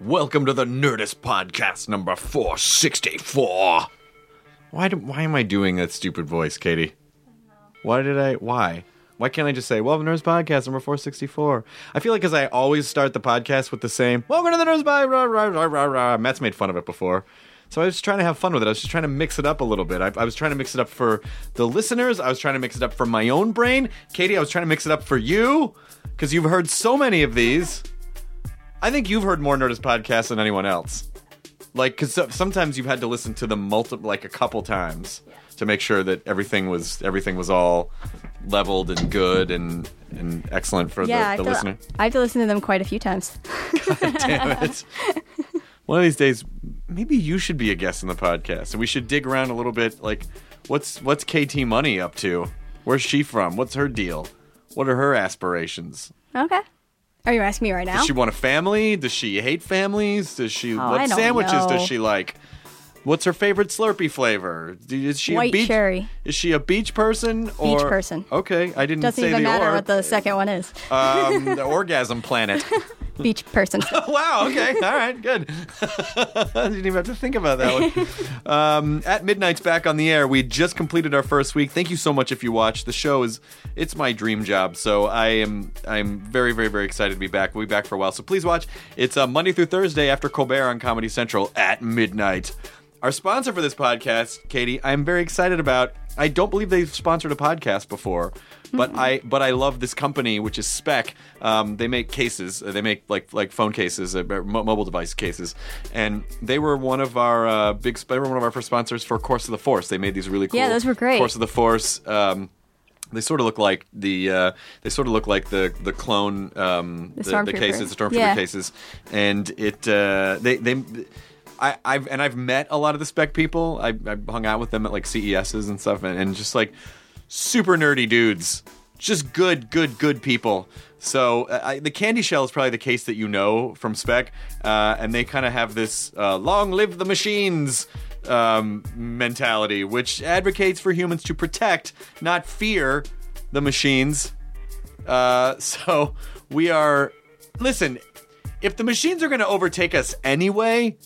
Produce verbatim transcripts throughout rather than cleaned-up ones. Welcome to the Nerdist Podcast number four sixty-four. Why do, why am I doing that stupid voice, Katie? Why did I... Why? Why can't I just say, welcome to Nerdist Podcast number four sixty-four? I feel like because I always start the podcast with the same, welcome to the Nerdist Podcast, rah, rah, rah, rah, rah. Matt's made fun of it before. So I was just trying to have fun with it. I was just trying to mix it up a little bit. I, I was trying to mix it up for the listeners. I was trying to mix it up for my own brain. Katie, I was trying to mix it up for you because you've heard so many of these. I think you've heard more Nerdist podcasts than anyone else. Like, because sometimes you've had to listen to them multiple, like a couple times, yeah, to make sure that everything was everything was all leveled and good and, and excellent for yeah, the, the I listener. To, I have to listen to them quite a few times. God damn it. One of these days, maybe you should be a guest on the podcast. And we should dig around a little bit, like, what's what's K T Money up to? Where's she from? What's her deal? What are her aspirations? Okay. Are you asking me right now? Does she want a family? Does she hate families? Does she? Oh, what sandwiches know. Does she like? What's her favorite Slurpee flavor? Is she White a beach, cherry. Is she a beach person? Or, beach person. Okay, I didn't Doesn't say the org. Doesn't even matter what the second one is. Um, the orgasm planet. Beach person. Wow, okay. All right, good. I didn't even have to think about that one. Um, At Midnight's back on the air. We just completed our first week. Thank you so much if you watched. The show is, it's my dream job. So I am I'm very, very, very excited to be back. We'll be back for a while. So please watch. It's uh, Monday through Thursday after Colbert on Comedy Central at midnight. Our sponsor for this podcast, Katie, I'm very excited about. I don't believe they've sponsored a podcast before, but mm-hmm. I but I love this company, which is Speck. Um, they make cases. They make like like phone cases, uh, mobile device cases, and they were one of our uh, big. They were one of our first sponsors for Course of the Force. They made these really cool. Yeah, those were great. Course of the Force. Um, They sort of look like the uh, they sort of look like the the clone um, the, the, the cases, the stormtrooper yeah. cases, and it uh, they they. I, I've and I've met a lot of the Speck people. I, I hung out with them at like C E S's and stuff, and, and just like super nerdy dudes, just good, good, good people. So uh, I, the candy shell is probably the case that you know from Speck, uh, and they kind of have this uh, "long live the machines" um, mentality, which advocates for humans to protect, not fear, the machines. Uh, so we are listen. If the machines are going to overtake us anyway,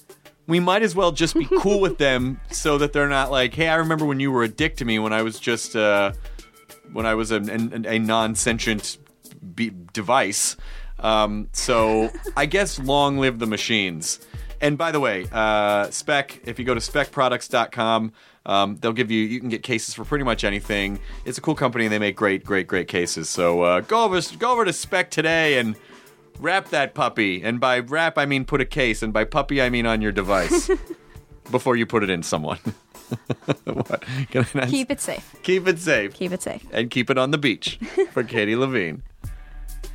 we might as well just be cool with them so that they're not like, hey, I remember when you were a dick to me when I was just, uh, when I was a, a, a non-sentient be- device. Um, so I guess long live the machines. And by the way, uh, Speck, if you go to spec products dot com, um, they'll give you, you can get cases for pretty much anything. It's a cool company and they make great, great, great cases. So uh, go over, go over to Speck today and wrap that puppy, and by wrap I mean put a case, and by puppy I mean on your device before you put it in someone. What? Can I not... Keep it safe. Keep it safe. Keep it safe. And keep it on the beach for Katie Levine.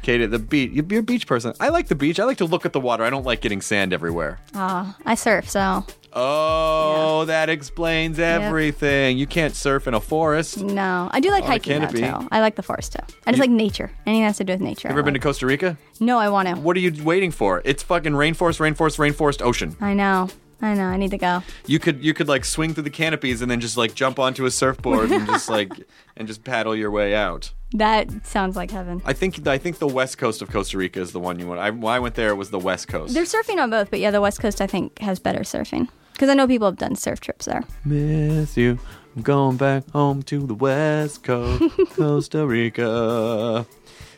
Katie, the beach. You're a beach person. I like the beach. I like to look at the water. I don't like getting sand everywhere. Oh, I surf, so. Oh, yeah. That explains everything. Yep. You can't surf in a forest. No. I do like oh, hiking, though, too. I like the forest, too. I just you, like nature. Anything that has to do with nature. You ever like. been to Costa Rica? No, I want to. What are you waiting for? It's fucking rainforest, rainforest, rainforest, ocean. I know. I know. I need to go. You could, you could like, swing through the canopies and then just, like, jump onto a surfboard and just, like, and just paddle your way out. That sounds like heaven. I think I think the west coast of Costa Rica is the one you want. I, when I went there, it was the west coast. They're surfing on both, but yeah, the west coast, I think, has better surfing. Because I know people have done surf trips there. Miss you. I'm going back home to the west coast, Costa Rica.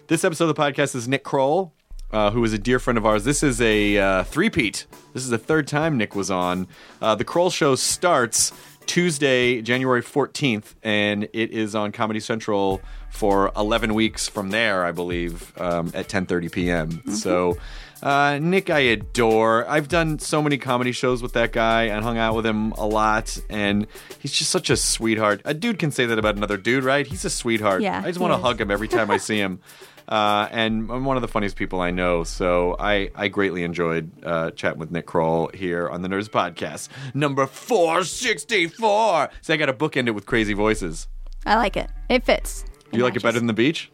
This episode of the podcast is Nick Kroll, uh, who is a dear friend of ours. This is a uh, three-peat. This is the third time Nick was on. Uh, the Kroll Show starts Tuesday, January fourteenth, and it is on Comedy Central for eleven weeks from there, I believe, um, at ten thirty p.m. Mm-hmm. So, uh, Nick, I adore. I've done so many comedy shows with that guy and hung out with him a lot, and he's just such a sweetheart. A dude can say that about another dude, right? He's a sweetheart. Yeah, I just want to hug him every time I see him. Uh, and I'm one of the funniest people I know, so I, I greatly enjoyed uh, chatting with Nick Kroll here on the Nerdist Podcast, number four sixty-four. See, I got to bookend it with crazy voices. I like it. It fits. Do you like it better than the beach?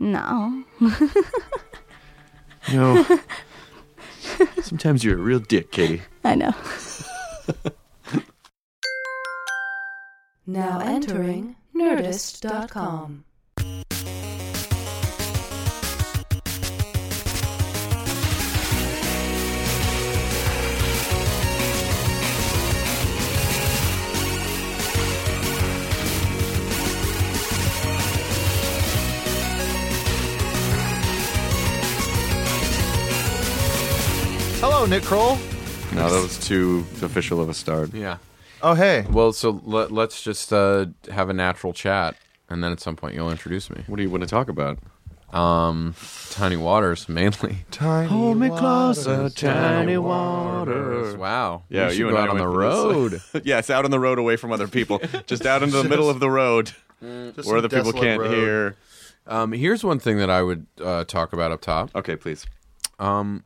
No. No. Sometimes you're a real dick, Katie. I know. Now entering Nerdist dot com. Hello, Nick Kroll. No, that was too official of a start. Yeah. Oh, hey. Well, so let, let's just uh, have a natural chat, and then at some point you'll introduce me. What do you want to talk about? Um, Tiny Waters, mainly. Tiny Hold me waters, closer, Tiny Waters. Wow. Yeah, you and I out on the road. Yes, out on the road away from other people. Just out into the middle of the road where the people can't road. hear. Um, here's one thing that I would uh, talk about up top. Okay, please. Um...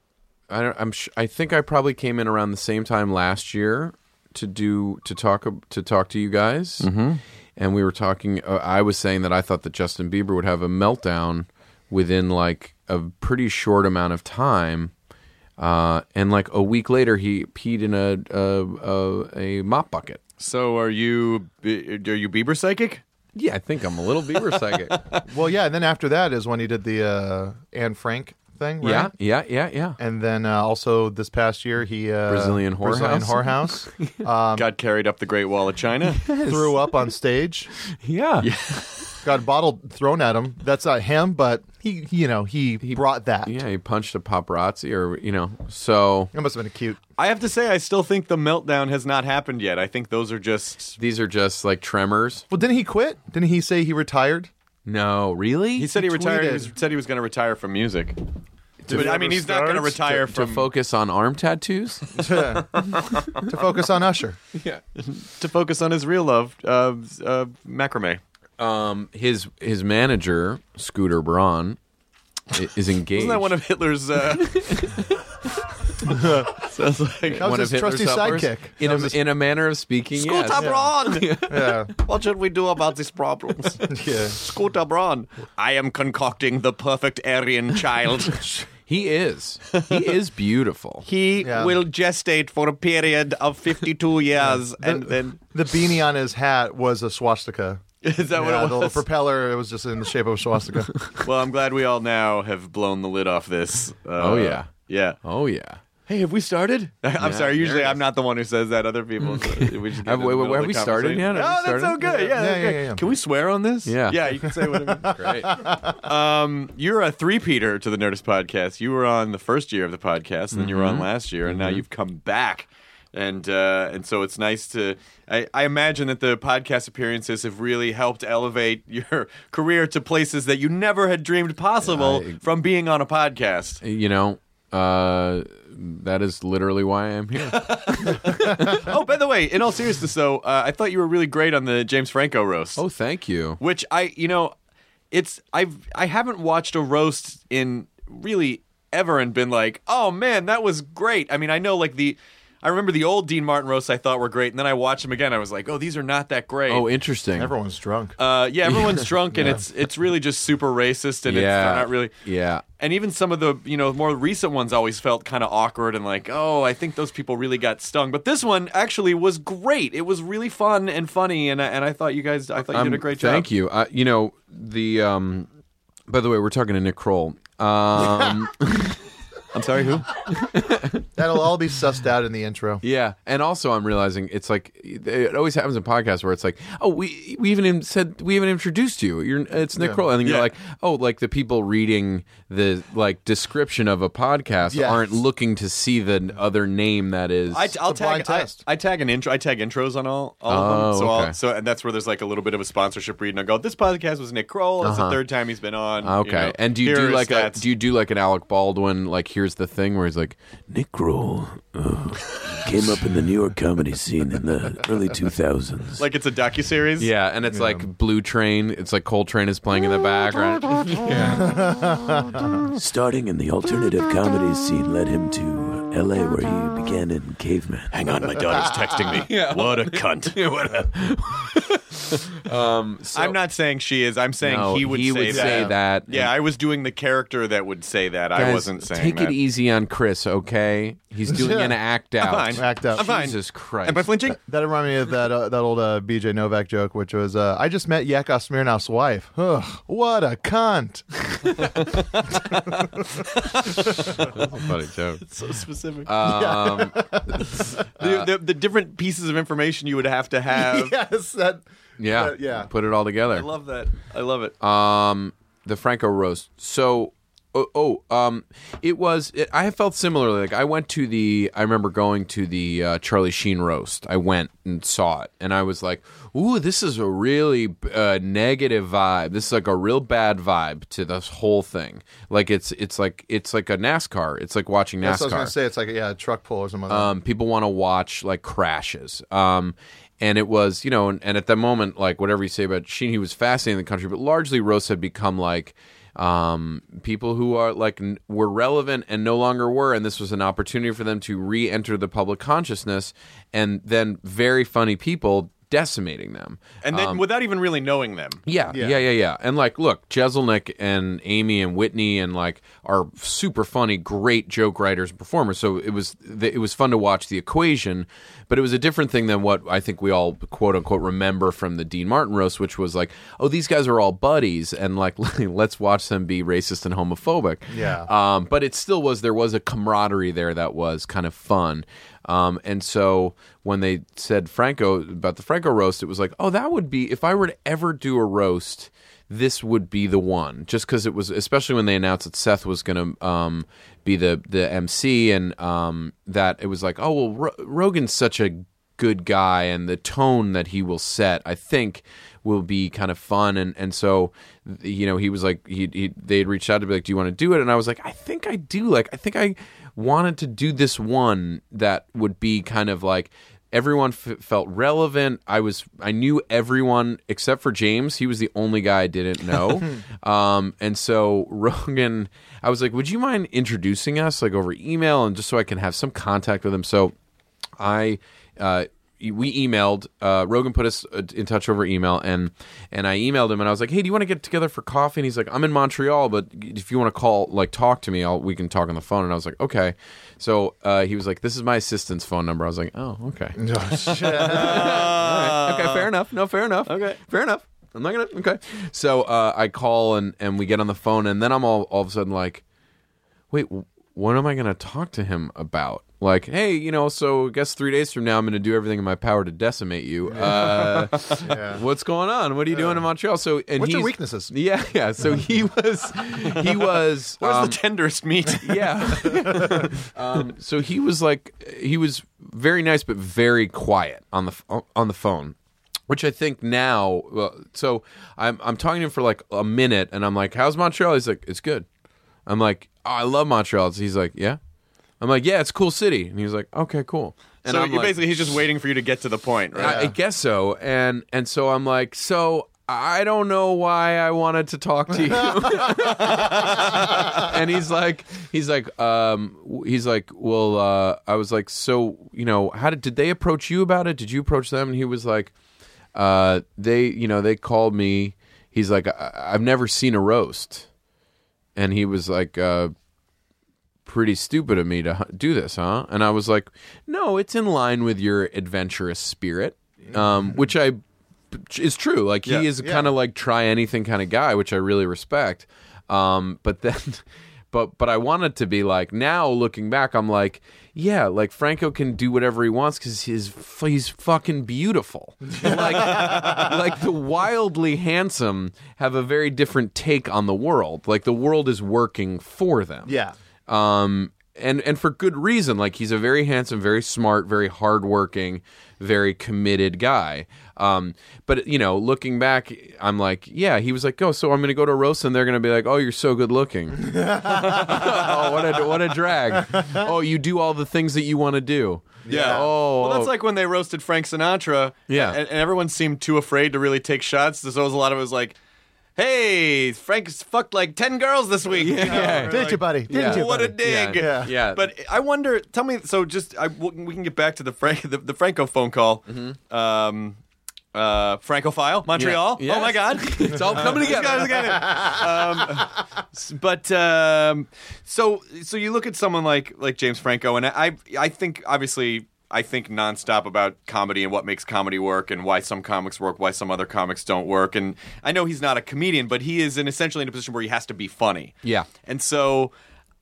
I don't, I'm. Sh- I think I probably came in around the same time last year to do to talk to talk to you guys, mm-hmm. and we were talking. Uh, I was saying that I thought that Justin Bieber would have a meltdown within like a pretty short amount of time, uh, and like a week later he peed in a a, a, a mop bucket. So are you are you Bieber psychic? Yeah, I think I'm a little Bieber psychic. Well, yeah, and then after that is when he did the uh, Anne Frank thing, right? Yeah, yeah, yeah, yeah. And then uh, also this past year, he uh, Brazilian whorehouse. Brazilian whorehouse. Um, got carried up the Great Wall of China. Yes. Threw up on stage. Yeah. yeah. Got a bottle thrown at him. That's not him, but he, you know, he, he brought that. Yeah, he punched a paparazzi, or you know, so it must have been cute. I have to say, I still think the meltdown has not happened yet. I think those are just these are just like tremors. Well, didn't he quit? Didn't he say he retired? No, really? He said he, he retired. He was, said he was going to retire from music. To, but I mean, he's not going to retire to, from... To focus on arm tattoos? to, to focus on Usher. Yeah. To focus on his real love, uh, uh, macrame. Um, his his manager, Scooter Braun, is engaged. Isn't that one of Hitler's... Uh... Sounds like that was his trusty sidekick. In a, his... in a manner of speaking, Scooter yes. Braun! Yeah. yeah. What should we do about these problems? yeah. Scooter Braun. I am concocting the perfect Aryan child. He is. He is beautiful. He yeah. will gestate for a period of fifty-two years. Yeah. The, and then the beanie on his hat was a swastika. Is that yeah, what it was? The little propeller, it was just in the shape of a swastika. Well, I'm glad we all now have blown the lid off this. Uh, oh, yeah. Yeah. Oh, yeah. Hey, have we started? I'm yeah, sorry. Usually, I'm not the one who says that. Other people. So we have wait, wait, have we started yet? Oh, that's started? so good. Yeah, yeah, yeah, yeah, yeah, yeah. Can we swear on this? Yeah, yeah. You can say whatever. Great. Um, you're a three-peater to the Nerdist podcast. You were on the first year of the podcast, and then mm-hmm. you were on last year, and mm-hmm. now you've come back. And uh, and so it's nice to. I, I imagine that the podcast appearances have really helped elevate your career to places that you never had dreamed possible I, from being on a podcast. You know. Uh, that is literally why I am here. Oh, by the way, in all seriousness, though, uh, I thought you were really great on the James Franco roast. Oh, thank you. Which I, you know, it's I've I haven't watched a roast in really ever and been like, oh man, that was great. I mean, I know like the. I remember the old Dean Martin roasts I thought were great, and then I watched them again. I was like, "Oh, these are not that great." Oh, interesting. Everyone's drunk. Uh, yeah, everyone's drunk, and yeah. it's it's really just super racist, and yeah. it's not really. Yeah. And even some of the you know more recent ones always felt kind of awkward and like, "Oh, I think those people really got stung." But this one actually was great. It was really fun and funny, and and I thought you guys, I thought you um, did a great job. Thank you. Uh, you know the. Um, by the way, we're talking to Nick Kroll. Um, I'm sorry, who? That'll all be sussed out in the intro. Yeah, and also I'm realizing it's like it always happens in podcasts where it's like, oh, we we even said we even introduced you. You're it's Nick Kroll, yeah. and then yeah. you're like, oh, like the people reading the like description of a podcast yes. aren't looking to see the other name that is. I, I'll tag I, I tag an intro. I tag intros on all all oh, of them. So okay. I'll, so and that's where there's like a little bit of a sponsorship read, and I go, this podcast was Nick Kroll. That's uh-huh. the third time he's been on. Okay, you know, and do you do like stats. a do you do like an Alec Baldwin like here's the thing where he's like Nick Kroll. Oh, came up in the New York comedy scene in the early two thousands. Like it's a docuseries? Yeah, and it's yeah. like Blue Train. It's like Coltrane is playing in the background. yeah. Starting in the alternative comedy scene led him to L A where he began in Caveman. Hang on, my daughter's texting me. yeah. What a cunt. Yeah, what a... um, so... I'm not saying she is. I'm saying no, he would, he say, would that. say that. Yeah, and... I was doing the character that would say that. Guys, I wasn't saying take that. Take it easy on Chris, okay? He's doing yeah. an act out. I'm fine. Act out. I'm Jesus fine. Christ. Am I flinching? That, that reminded me of that uh, that old uh, B J Novak joke, which was, uh, I just met Yakov Smirnoff's wife. Ugh, what a cunt. That's a funny joke. It's so specific. Um, yeah. the, the, the different pieces of information you would have to have. Yes. That, yeah. That, yeah. Put it all together. I love that. I love it. Um, the Franco roast. So... Oh, oh, um, it was. It, I felt similarly. Like I went to the. I remember going to the uh, Charlie Sheen roast. I went and saw it, and I was like, "Ooh, this is a really uh, negative vibe. This is like a real bad vibe to this whole thing. Like it's it's like it's like a NASCAR. It's like watching NASCAR. That's what I was gonna say. It's like yeah, a truck pull or something. Like um, people want to watch like crashes. Um, and it was you know, and, and at that moment, like whatever you say about Sheen, he was fascinating in the country, but largely roasts had become like. Um, people who are like n- were relevant and no longer were, and this was an opportunity for them to re-enter the public consciousness, and then very funny people decimating them, and then um, without even really knowing them. Yeah, yeah, yeah, yeah, yeah. And like, look, Jeselnik and Amy and Whitney and like are super funny, great joke writers and performers. So it was th- it was fun to watch the equation, but it was a different thing than what I think we all quote unquote remember from the Dean Martin roast, which was like, oh, these guys are all buddies, and like let's watch them be racist and homophobic. Yeah. Um, but it still was there was a camaraderie there that was kind of fun. Um, and so when they said Franco about the Franco roast, it was like, oh, that would be if I were to ever do a roast, this would be the one. Just because it was, especially when they announced that Seth was going to um, be the the M C, and um, that it was like, oh well, Ro- Rogan's such a good guy, and the tone that he will set, I think, will be kind of fun. And and so, you know, he was like, he, he they had reached out to be like, do you want to do it? And I was like, I think I do. Like, I think I. wanted to do this one that would be kind of like everyone f- felt relevant. I was, I knew everyone except for James. He was the only guy I didn't know. um, and so Rogan, I was like, would you mind introducing us like over email, and just so I can have some contact with him? So I, uh, we emailed, uh, Rogan put us in touch over email, and, and I emailed him, and I was like, hey, do you want to get together for coffee? And he's like, I'm in Montreal, but if you want to call, like talk to me, I'll, we can talk on the phone. And I was like, okay. So, uh, he was like, this is my assistant's phone number. I was like, oh, okay. Oh, shit. All right. Okay. Fair enough. No, fair enough. Okay. Fair enough. I'm not going to. Okay. So, uh, I call and, and we get on the phone, and then I'm all, all of a sudden like, wait, what am I going to talk to him about? Like, hey, you know, so I guess three days from now I'm going to do everything in my power to decimate you. Uh, yeah. What's going on? What are you doing yeah. in Montreal? So, and what's your weaknesses? Yeah, yeah. So he was, he was. Where's um, the tenderest meat? Yeah. um, so he was like, he was very nice, but very quiet on the on the phone. Which I think now, well, so I'm I'm talking to him for like a minute, and I'm like, how's Montreal? He's like, it's good. I'm like, oh, I love Montreal. He's like, yeah. I'm like, yeah, it's a cool city. And he was like, okay, cool. And so I'm like, basically he's just waiting for you to get to the point, right? I, I guess so. And and so I'm like, so I don't know why I wanted to talk to you. And he's like, he's like, um, he's like, well, uh, I was like, so, you know, how did, did they approach you about it? Did you approach them? And he was like, uh, they, you know, they called me. He's like, I- I've never seen a roast. And he was like, uh, pretty stupid of me to do this, huh? And I was like, no, it's in line with your adventurous spirit, um, which I is true. Like he yeah, is yeah. kind of like try anything kind of guy, which I really respect. Um, but then, but but I wanted to be like, now looking back, I'm like, yeah, like Franco can do whatever he wants because he's he's fucking beautiful. Like, like the wildly handsome have a very different take on the world. Like the world is working for them. Yeah. Um. And and for good reason. Like, he's a very handsome, very smart, very hardworking, very committed guy. Um, but, you know, looking back, I'm like, yeah, he was like, oh, so I'm going to go to Rosa, and they're going to be like, oh, you're so good looking. Oh, what a, what a drag. Oh, you do all the things that you want to do. Yeah. Oh. Well, that's like when they roasted Frank Sinatra. Yeah. And, and everyone seemed too afraid to really take shots. So there was a lot of it was like, hey, Frank's fucked like ten girls this week. Yeah. Yeah. Did like, you, buddy? Did yeah. you, buddy? What a dig. Yeah. Yeah. yeah. But I wonder, tell me, so just, I, we can get back to the Frank, the, the Franco phone call. Mm-hmm. Um, uh, Francophile, Montreal. Yeah. Yes. Oh, my God. It's all coming uh, together. um, but, um, so, so you look at someone like, like James Franco, and I, I think, obviously, I think nonstop about comedy and what makes comedy work and why some comics work, why some other comics don't work. And I know he's not a comedian, but he is in essentially in a position where he has to be funny. Yeah. And so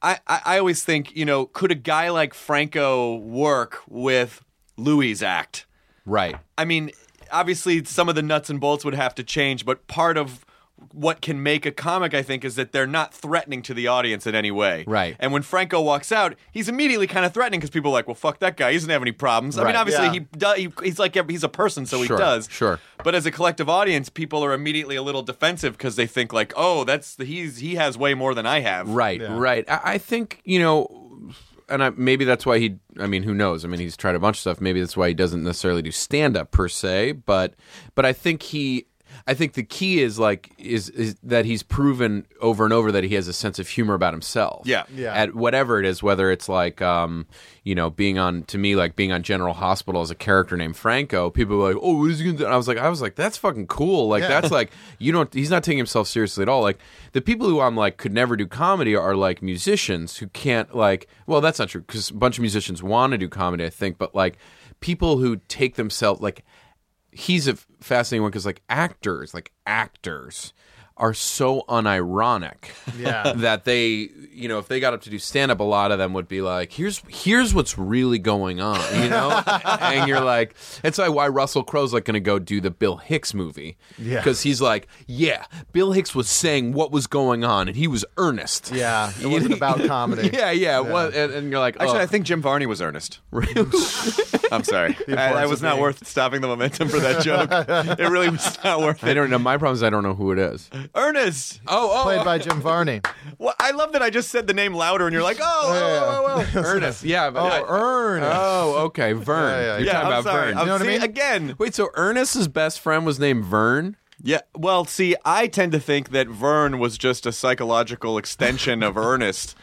I, I, I always think, you know, could a guy like Franco work with Louis' act? Right. I mean, obviously some of the nuts and bolts would have to change, but part of what can make a comic, I think, is that they're not threatening to the audience in any way. Right. And when Franco walks out, he's immediately kind of threatening because people are like, well, fuck that guy. He doesn't have any problems. Right. I mean, obviously, yeah. he, does, he he's like he's a person, so sure. he does. Sure. But as a collective audience, people are immediately a little defensive because they think like, oh, that's he's he has way more than I have. Right, yeah. right. I, I think, you know, and I, maybe that's why he, I mean, who knows? I mean, he's tried a bunch of stuff. Maybe that's why he doesn't necessarily do stand-up per se, but but I think he... I think the key is like is, is that he's proven over and over that he has a sense of humor about himself. Yeah, yeah. At whatever it is, whether it's like um, you know, being on to me like being on General Hospital as a character named Franco, people were like, oh, what is he gonna do? And I was like, I was like, that's fucking cool. Like yeah. that's like you don't. He's not taking himself seriously at all. Like the people who I'm like could never do comedy are like musicians who can't like. Well, that's not true because a bunch of musicians want to do comedy, I think, but like people who take themselves like. He's a fascinating one because, like, actors, like, actors are so unironic yeah. that they, you know, if they got up to do stand-up, a lot of them would be like, here's here's what's really going on, you know? And you're like, that's like why Russell Crowe's, like, going to go do the Bill Hicks movie. Yeah. Because he's like, yeah, Bill Hicks was saying what was going on, and he was earnest. Yeah, it wasn't about comedy. Yeah, yeah. yeah. Well, and, and you're like, oh. Actually, I think Jim Varney was earnest. Really? I'm sorry. I, I was not worth stopping the momentum for that joke. It really was not worth it. I don't know. My problem is I don't know who it is. Ernest. Oh, oh. Played by Jim Varney. Well, I love that I just said the name louder and you're like, oh, oh, oh, oh. Ernest. Yeah. But oh, I, Ernest. Oh, okay. Vern. Yeah, yeah, you're yeah, talking I'm about sorry. Vern. You know what I mean? Again. Wait, so Ernest's best friend was named Vern? Yeah, well, see, I tend to think that Vern was just a psychological extension of Ernest.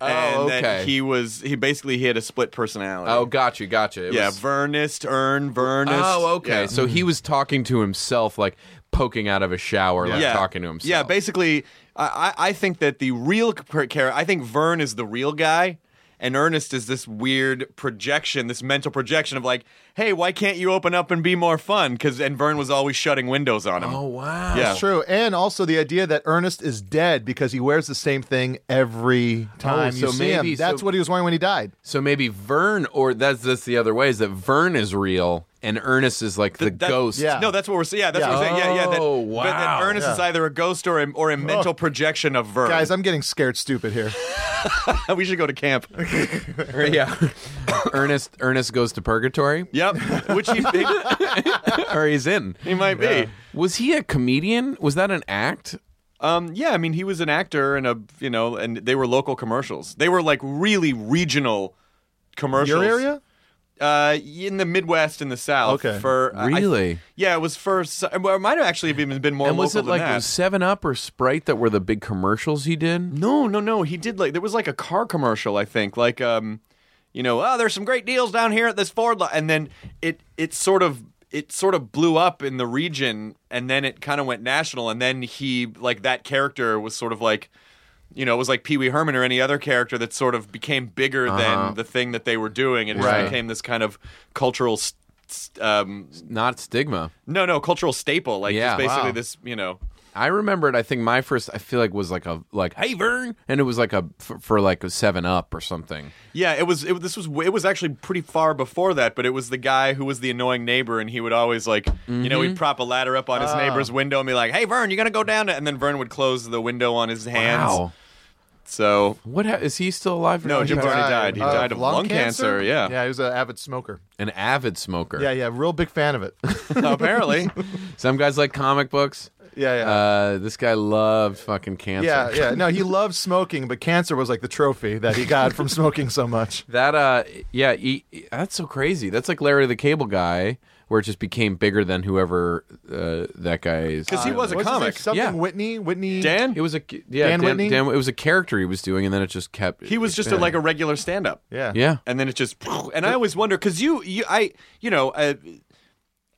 Oh, and okay. That he was, he basically, he had a split personality. Oh, got you, got you. It yeah, was... Vernist, Ern, Vernist. Oh, okay. Yeah. So he was talking to himself, like poking out of a shower, yeah. like yeah. talking to himself. Yeah, basically, I, I think that the real character, I think Vern is the real guy. And Ernest is this weird projection, this mental projection of like, hey, why can't you open up and be more fun? 'Cause, and Vern was always shutting windows on him. Oh, wow. Yeah. That's true. And also the idea that Ernest is dead because he wears the same thing every time oh, you so see maybe, him. That's so, what he was wearing when he died. So maybe Vern, or that's, that's the other way, is that Vern is real. And Ernest is like the, the that, ghost. Yeah. No, that's what we're saying. Yeah, that's yeah. what we're saying. Yeah, yeah. That, oh, wow. But that Ernest yeah. is either a ghost or a, or a mental oh. projection of Vern. Guys, I'm getting scared stupid here. We should go to camp. yeah. Ernest Ernest goes to purgatory. Yep. Which he or he's in. He might be. Yeah. Was he a comedian? Was that an act? Um, yeah, I mean, he was an actor and a you know, and they were local commercials. They were like really regional commercials. Your area? Uh, in the Midwest and the South. Okay. For, uh, really? I, yeah, it was for... Well, it might have actually even been more and local than like that. And was it like Seven Up or Sprite that were the big commercials he did? No, no, no. He did like... There was like a car commercial, I think. Like, um, you know, oh, there's some great deals down here at this Ford lot. And then it, it sort of... It sort of blew up in the region, and then it kind of went national. And then he... Like, that character was sort of like... You know, it was like Pee Wee Herman or any other character that sort of became bigger uh-huh. than the thing that they were doing. It right. just became this kind of cultural st- um, not stigma. No, no, cultural staple. Like, yeah, just basically wow. this, you know. I remembered. I think my first, I feel like, was like a like, hey Vern, and it was like a for, for like a Seven Up or something. Yeah, it was. It, this was. It was actually pretty far before that, but it was the guy who was the annoying neighbor, and he would always like, mm-hmm. you know, he'd prop a ladder up on his uh. neighbor's window and be like, hey Vern, you gotta go down to, and then Vern would close the window on his hands. Wow. So what ha- is he still alive? No, Jim Varney died. He uh, died of lung, lung cancer? cancer. Yeah, yeah, he was an avid smoker. An avid smoker. Yeah, yeah, real big fan of it. Apparently, some guys like comic books. Yeah, yeah. Uh, this guy loved fucking cancer. Yeah, yeah. No, he loved smoking, but cancer was like the trophy that he got from smoking so much. That, uh, yeah, he, that's so crazy. That's like Larry the Cable Guy, where it just became bigger than whoever uh, that guy is. Because he was a comic. Something yeah. Whitney, Whitney. Dan? It was a, yeah, Dan, Dan Whitney? Dan, it was a character he was doing, and then it just kept. He was just a, like a regular stand-up. Yeah. Yeah. And then it just, and I always wonder, because you, you, I, you know, uh,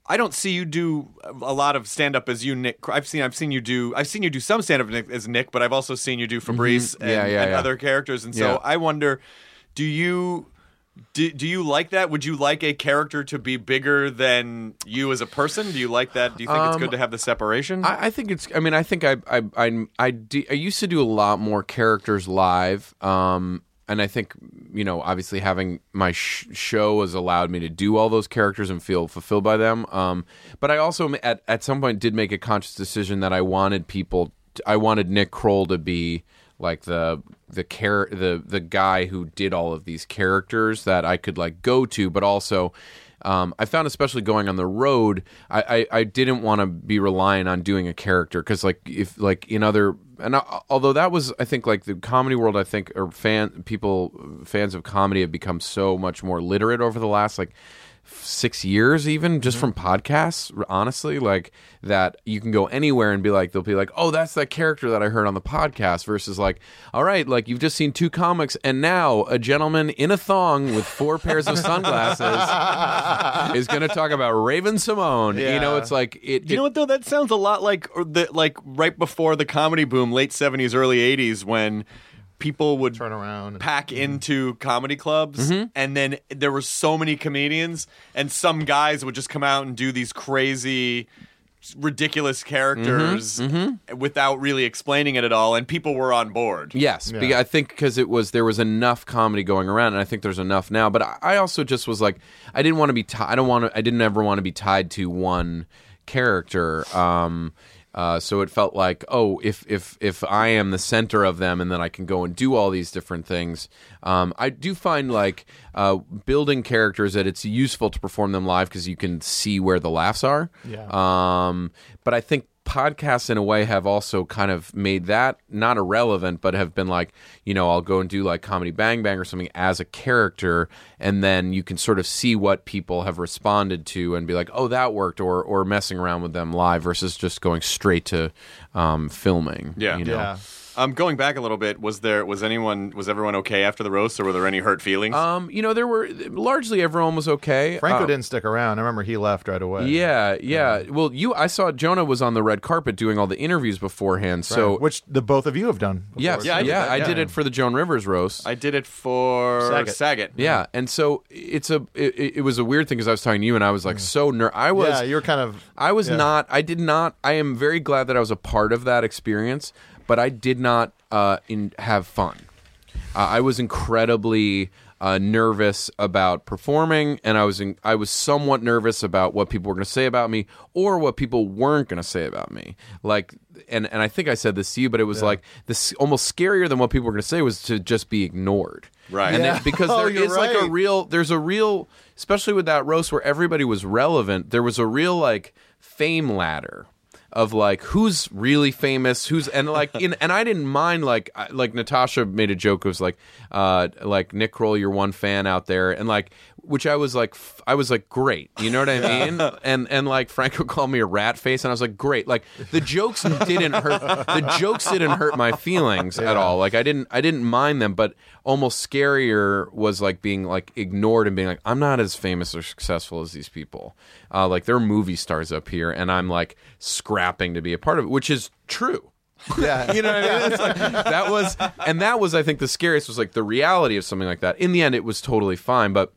I don't see you do a lot of stand-up as you, Nick. I've seen I've seen you do I've seen you do some stand-up as Nick, but I've also seen you do Fabrice mm-hmm. yeah, and, yeah, and yeah. other characters. And so yeah. I wonder, do you do, do you like that? Would you like a character to be bigger than you as a person? Do you like that? Do you think um, it's good to have the separation? I, I think it's. I mean, I think I I I I, do, I used to do a lot more characters live. Um, And I think, you know, obviously having my sh- show has allowed me to do all those characters and feel fulfilled by them. Um, but I also, at, at some point, did make a conscious decision that I wanted people, to, I wanted Nick Kroll to be like the the char- the the guy who did all of these characters that I could like go to, but also. Um, I found, especially going on the road, I, I, I didn't want to be reliant on doing a character because, like, if like in other, and I, although that was, I think, like the comedy world, I think, or fan people, fans of comedy have become so much more literate over the last like six years, even just mm-hmm. from podcasts. Honestly, like that, you can go anywhere and be like, they'll be like, oh, that's that character that I heard on the podcast. Versus, like, all right, like you've just seen two comics, and now a gentleman in a thong with four pairs of sunglasses. Is going to talk about Raven Simone. Yeah. You know, it's like it, it. You know what though? That sounds a lot like the like right before the comedy boom, late seventies, early eighties, when people would turn around, pack and, into comedy clubs, mm-hmm. and then there were so many comedians, and some guys would just come out and do these crazy, ridiculous characters mm-hmm, mm-hmm. without really explaining it at all, and people were on board. Yes, yeah. I think because it was there was enough comedy going around, and I think there's enough now. But I also just was like, I didn't want to be. T- I don't want to. I didn't ever want to be tied to one character. Um, uh, so it felt like, oh, if if if I am the center of them, and then I can go and do all these different things. Um, I do find like uh, building characters that it's useful to perform them live because you can see where the laughs are. Yeah. Um, but I think podcasts in a way have also kind of made that not irrelevant, but have been like, you know, I'll go and do like Comedy Bang Bang or something as a character, and then you can sort of see what people have responded to and be like, oh, that worked, or or messing around with them live versus just going straight to um, filming. Yeah. You know? Yeah. Um, going back a little bit, was there was anyone was everyone okay after the roast, or were there any hurt feelings? Um, you know, there were largely everyone was okay. Franco uh, didn't stick around. I remember he left right away. Yeah, yeah. yeah. Well, you, I saw Jonah was on the red carpet doing all the interviews beforehand. So right. which the both of you have done. Before. Yes, yeah, yeah. I did, yeah. That, I yeah. did it for the Joan Rivers roast. I did it for Saget. Saget. Yeah, and so it's a it, it was a weird thing because I was talking to you and I was like mm. so ner- I was yeah, you're kind of I was yeah. not. I did not. I am very glad that I was a part of that experience. But I did not uh, in, have fun. Uh, I was incredibly uh, nervous about performing, and I was in, I was somewhat nervous about what people were going to say about me or what people weren't going to say about me. Like, and, and I think I said this to you, but it was yeah. like this almost scarier than what people were going to say was to just be ignored. Right. And yeah. then, because there oh, is right. like a real, there's a real, especially with that roast where everybody was relevant, there was a real like fame ladder. Of like who's really famous, who's and like in and I didn't mind like like Natasha made a joke. It was like uh like Nick Kroll, your one fan out there, and like which I was like f- I was like great, you know what I mean? and and like Franco called me a rat face, and I was like great. Like the jokes didn't hurt the jokes didn't hurt my feelings yeah. at all. Like I didn't I didn't mind them, but almost scarier was like being like ignored and being like I'm not as famous or successful as these people. Uh, like they're movie stars up here, and I'm like scrapping. To be a part of it, which is true. Yeah, you know what I mean? It's like, that was, and that was, I think, the scariest was like the reality of something like that. In the end, it was totally fine, but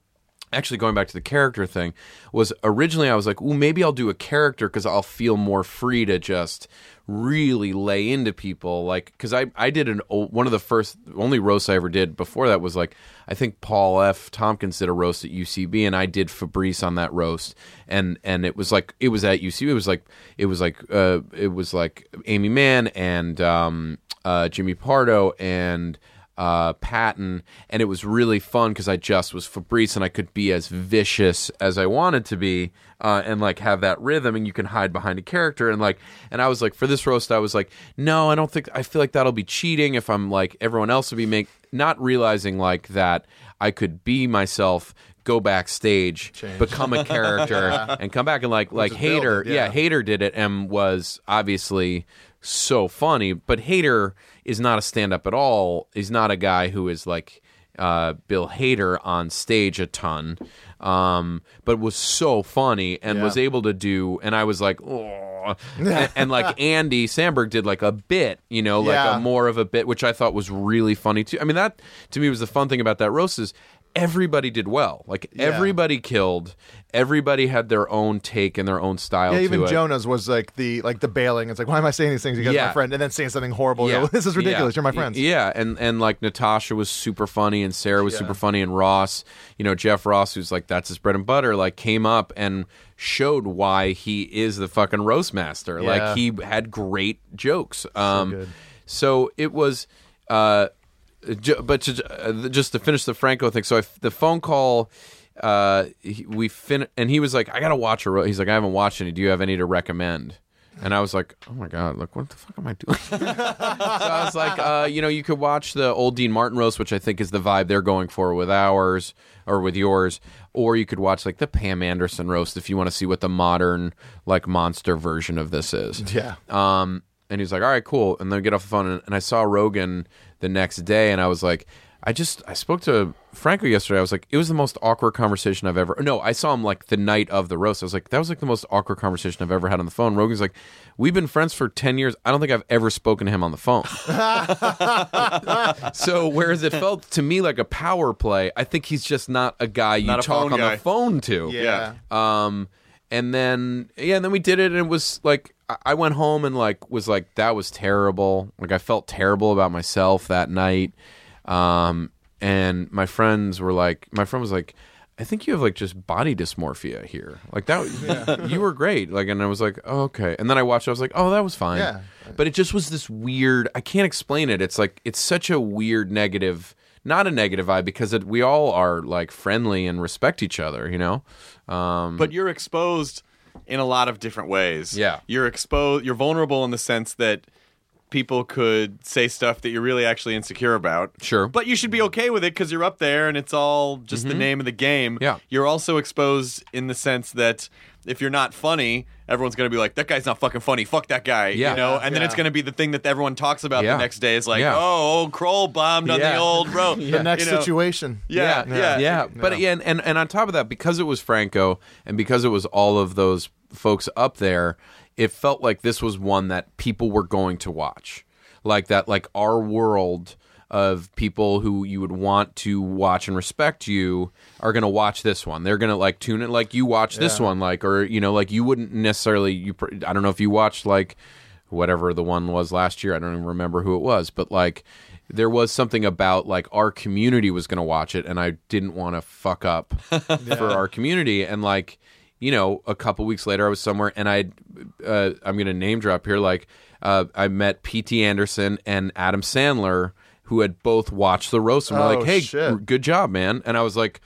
actually going back to the character thing, was originally I was like, well, maybe I'll do a character because I'll feel more free to just really lay into people. Like, because I, I did an old, one of the first, only roasts I ever did before that was like, I think Paul F. Tompkins did a roast at U C B, and I did Fabrice on that roast. And, and it was like, it was at U C B. It was like, it was like, uh, it was like Amy Mann and um, uh, Jimmy Pardo and... Uh, Patton, and it was really fun because I just was Fabrice and I could be as vicious as I wanted to be, uh, and like have that rhythm, and you can hide behind a character, and like, and I was like, for this roast I was like, no, I don't think, I feel like that'll be cheating if I'm like, everyone else will be make, not realizing like that I could be myself, go backstage, change, become a character, yeah, and come back, and like, like Hader, yeah. yeah, Hader did it and was obviously so funny, but Hader is not a stand-up at all. He's not a guy who is like uh, Bill Hader on stage a ton, um, but was so funny and yeah. was able to do, and I was like, oh, and, and like Andy Samberg did like a bit, you know, like yeah. a more of a bit, which I thought was really funny too. I mean, that to me was the fun thing about that roast is everybody did well. Like, yeah. everybody killed. Everybody had their own take and their own style. Yeah, even to it. Jonah's was like the like the bailing. It's like, why am I saying these things? You guys yeah. are my friend, and then saying something horrible. Yeah. You know, this is ridiculous. Yeah. You're my friends. Yeah, and and like Natasha was super funny, and Sarah was yeah. super funny, and Ross, you know, Jeff Ross, who's like that's his bread and butter, like came up and showed why he is the fucking roast master. Yeah. Like he had great jokes. Um, so, good. so it was. Uh, But to, just to finish the Franco thing, so I, the phone call, uh, we fin and he was like, "I gotta watch a roast." He's like, "I haven't watched any. Do you have any to recommend?" And I was like, "Oh my god, like what the fuck am I doing?" So I was like, uh, "You know, you could watch the old Dean Martin roast, which I think is the vibe they're going for with ours or with yours, or you could watch like the Pam Anderson roast if you want to see what the modern like monster version of this is." Yeah. Um. And he's like, all right, cool. And then we get off the phone, and, and I saw Rogan the next day, and I was like, I just, I spoke to Franco yesterday. I was like, it was the most awkward conversation I've ever, no, I saw him like the night of the roast. I was like, that was like the most awkward conversation I've ever had on the phone. Rogan's like, we've been friends for ten years. I don't think I've ever spoken to him on the phone. So whereas it felt to me like a power play, I think he's just not a guy you not talk on guy. the phone to. Yeah. Um, and then, yeah, and then we did it, and it was like, I went home and like was like that was terrible. Like I felt terrible about myself that night, um, and my friends were like, my friend was like, I think you have like just body dysmorphia here. Like that, yeah. you were great. Like, and I was like, oh, okay. And then I watched it, I was like, oh, that was fine. Yeah. But it just was this weird. I can't explain it. It's like it's such a weird negative, not a negative vibe because it, we all are like friendly and respect each other, you know. Um, but you're exposed in a lot of different ways. Yeah. You're exposed, you're vulnerable in the sense that people could say stuff that you're really actually insecure about. Sure. But you should be okay with it because you're up there and it's all just mm-hmm. the name of the game. Yeah. You're also exposed in the sense that if you're not funny, everyone's going to be like, that guy's not fucking funny. Fuck that guy. Yeah. You know? And yeah. then it's going to be the thing that everyone talks about yeah. the next day. It's like, yeah. oh, old Kroll bombed yeah. on the old road. yeah. The next you know? situation. Yeah. Yeah. yeah. yeah. yeah. yeah. But yeah, and, and, and on top of that, because it was Franco and because it was all of those folks up there, it felt like this was one that people were going to watch, like that, like our world of people who you would want to watch and respect you are going to watch this one. They're going to like tune in, like you watch yeah. this one, like, or, you know, like you wouldn't necessarily, you, I don't know if you watched like whatever the one was last year. I don't even remember who it was, but like there was something about like our community was going to watch it. And I didn't want to fuck up yeah. for our community. And like, you know, a couple weeks later, I was somewhere, and I, uh, I'm going to name drop here. Like, uh, I met P T Anderson and Adam Sandler, who had both watched the roast, and were oh, like, "Hey, shit. good job, man!" And I was like,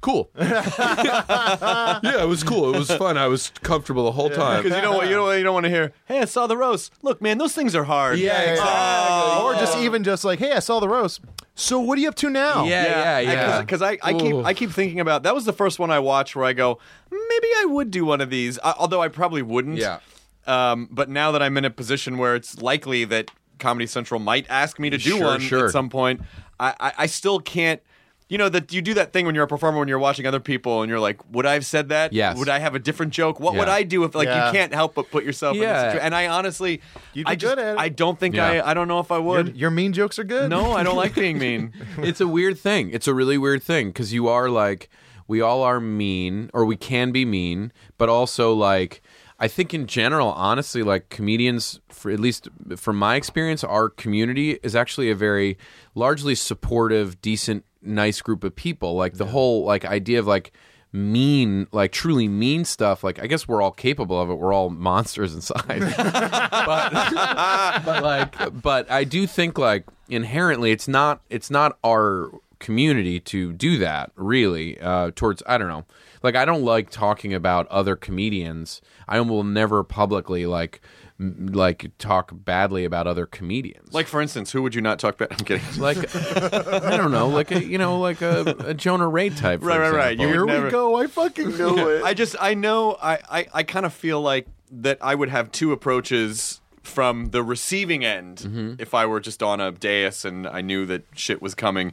"Cool." yeah, it was cool. It was fun. I was comfortable the whole yeah. time because you know what you don't you don't want to hear. Hey, I saw the roast. Look, man, those things are hard. Yeah, yeah exactly. Oh, or yeah. just even just like, hey, I saw the roast. So what are you up to now? Yeah, yeah, yeah. Because yeah. I, I keep I keep thinking about that was the first one I watched where I go, maybe I would do one of these, I, although I probably wouldn't. Yeah. Um, but now that I'm in a position where it's likely that Comedy Central might ask me to do sure, one sure. at some point, I, I, I still can't. You know, that you do that thing when you're a performer, when you're watching other people, and you're like, would I have said that? Yes. Would I have a different joke? What yeah. would I do if, like, yeah. you can't help but put yourself yeah. in this situation? And I honestly, You'd I, just, I don't think yeah. I, I don't know if I would. Your, your mean jokes are good? No, I don't like being mean. It's a weird thing. It's a really weird thing, because you are like, we all are mean, or we can be mean, but also, like, I think in general, honestly, like, comedians, for, at least from my experience, our community is actually a very largely supportive, decent, nice group of people. Like, the yeah. whole, like, idea of, like, mean, like, truly mean stuff, like, I guess we're all capable of it, we're all monsters inside. but, but like but I do think, like, inherently it's not it's not our community to do that, really, uh towards, I don't know, like, I don't like talking about other comedians. I will never publicly like like talk badly about other comedians. Like, for instance, who would you not talk about? I'm kidding. Like, I don't know, like a, you know, like a, a Jonah Ray type. For right, example. right, right. You Here never... we go. I fucking know yeah. it. I just, I know, I, I, I kind of feel like that I would have two approaches from the receiving end mm-hmm. if I were just on a dais and I knew that shit was coming.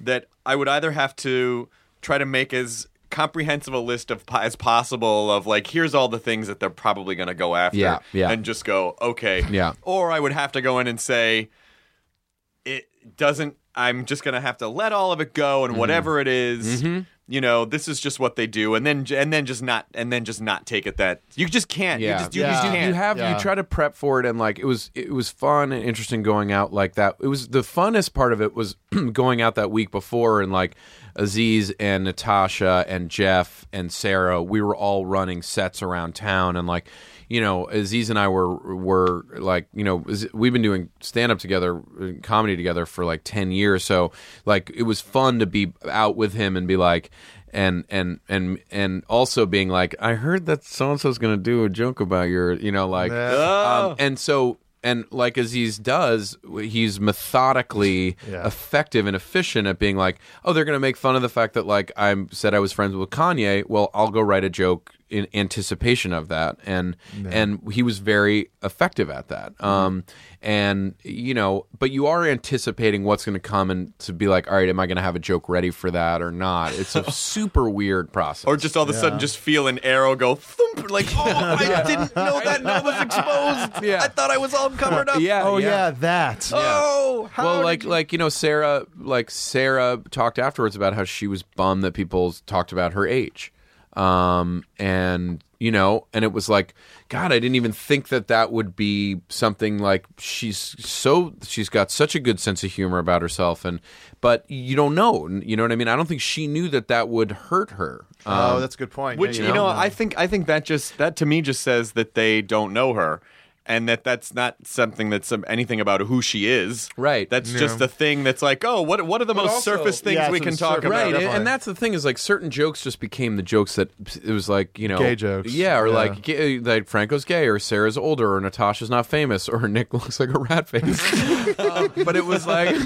That I would either have to try to make as comprehensive a list of as possible of, like, here's all the things that they're probably going to go after yeah, yeah. and just go, okay. Yeah. Or I would have to go in and say, it doesn't, I'm just going to have to let all of it go and mm. whatever it is, mm-hmm. you know, this is just what they do. And then, and then just not, and then just not take it that you just can't, yeah. you just, you yeah. just can't. You have, yeah. you try to prep for it. And, like, it was, it was fun and interesting going out like that. It was the funnest part of it was going out that week before and, like, Aziz and Natasha and Jeff and Sarah, we were all running sets around town. And, like, you know, Aziz and I were, were like, you know, we've been doing stand-up together, comedy together for, like, ten years. So, like, it was fun to be out with him and be like, and and and and also being like, I heard that so-and-so's going to do a joke about your, you know, like, oh. um, and so... And like Aziz does, he's methodically yeah. effective and efficient at being like, oh, they're going to make fun of the fact that, like, I said I was friends with Kanye. Well, I'll go write a joke in anticipation of that. And yeah. and he was very effective at that. Um, and, you know, but you are anticipating what's going to come and to be like, all right, am I going to have a joke ready for that or not? It's a super weird process. Or just all of a yeah. sudden just feel an arrow go thump, like, oh, yeah. I didn't know that note was exposed. Yeah. I thought I was all covered up. Yeah, oh, yeah, yeah that. Yeah. Oh, how Well, like, you... like, you know, Sarah, like, Sarah talked afterwards about how she was bummed that people talked about her age. Um, and, you know, and it was like, God, I didn't even think that that would be something like she's so, she's got such a good sense of humor about herself. And, but you don't know, you know what I mean? I don't think she knew that that would hurt her. Um, oh, that's a good point. Which, yeah, you, you know, know, I think, I think that just, that to me just says that they don't know her. And that that's not something that's some, anything about who she is. Right. That's yeah. just a thing that's like, oh, what what are the but most also, surface things yeah, we can talk surface, about? Right. And, and that's the thing is, like, certain jokes just became the jokes that it was like, you know. Gay jokes. Yeah, or yeah. like gay, like Franco's gay or Sarah's older or Natasha's not famous or Nick looks like a rat face. um, but it was like,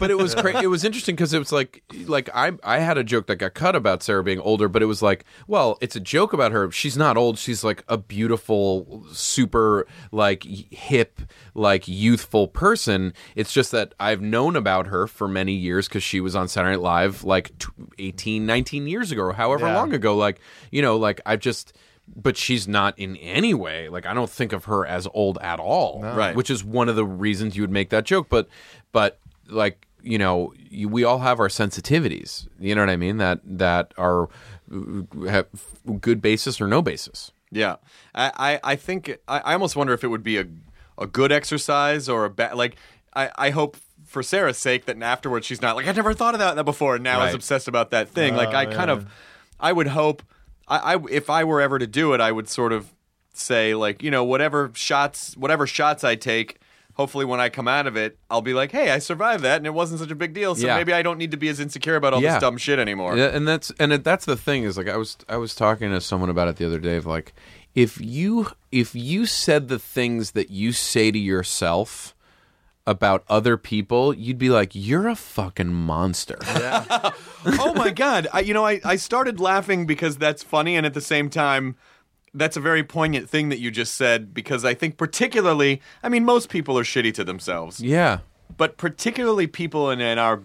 but it was cra- it was interesting because it was like, like I, I had a joke that got cut about Sarah being older, but it was like, well, it's a joke about her. She's not old. She's like a beautiful, super... like hip, like youthful person. It's just that I've known about her for many years because she was on Saturday Night Live like eighteen, nineteen years ago, or however yeah. long ago. Like, you know, like I've just, but she's not in any way, like I don't think of her as old at all. No. Right. Which is one of the reasons you would make that joke. But, but like, you know, you, we all have our sensitivities, you know what I mean? That, that are have good basis or no basis. Yeah, I, I, I think I, I almost wonder if it would be a a good exercise or a bad, like I, I hope for Sarah's sake that afterwards she's not like, I never thought of that before and now right. I was obsessed about that thing. Uh, like I yeah. kind of, I would hope, I, I if I were ever to do it, I would sort of say like, you know, whatever shots, whatever shots I take, hopefully when I come out of it, I'll be like, hey, I survived that and it wasn't such a big deal. So yeah. maybe I don't need to be as insecure about all yeah. this dumb shit anymore. Yeah, and that's and it, that's the thing is like I was I was talking to someone about it the other day of like if you if you said the things that you say to yourself about other people, you'd be like, you're a fucking monster. Yeah. Oh my God. I, you know, I, I started laughing because that's funny and at the same time that's a very poignant thing that you just said because I think particularly, I mean, most people are shitty to themselves. Yeah. But particularly people in, in our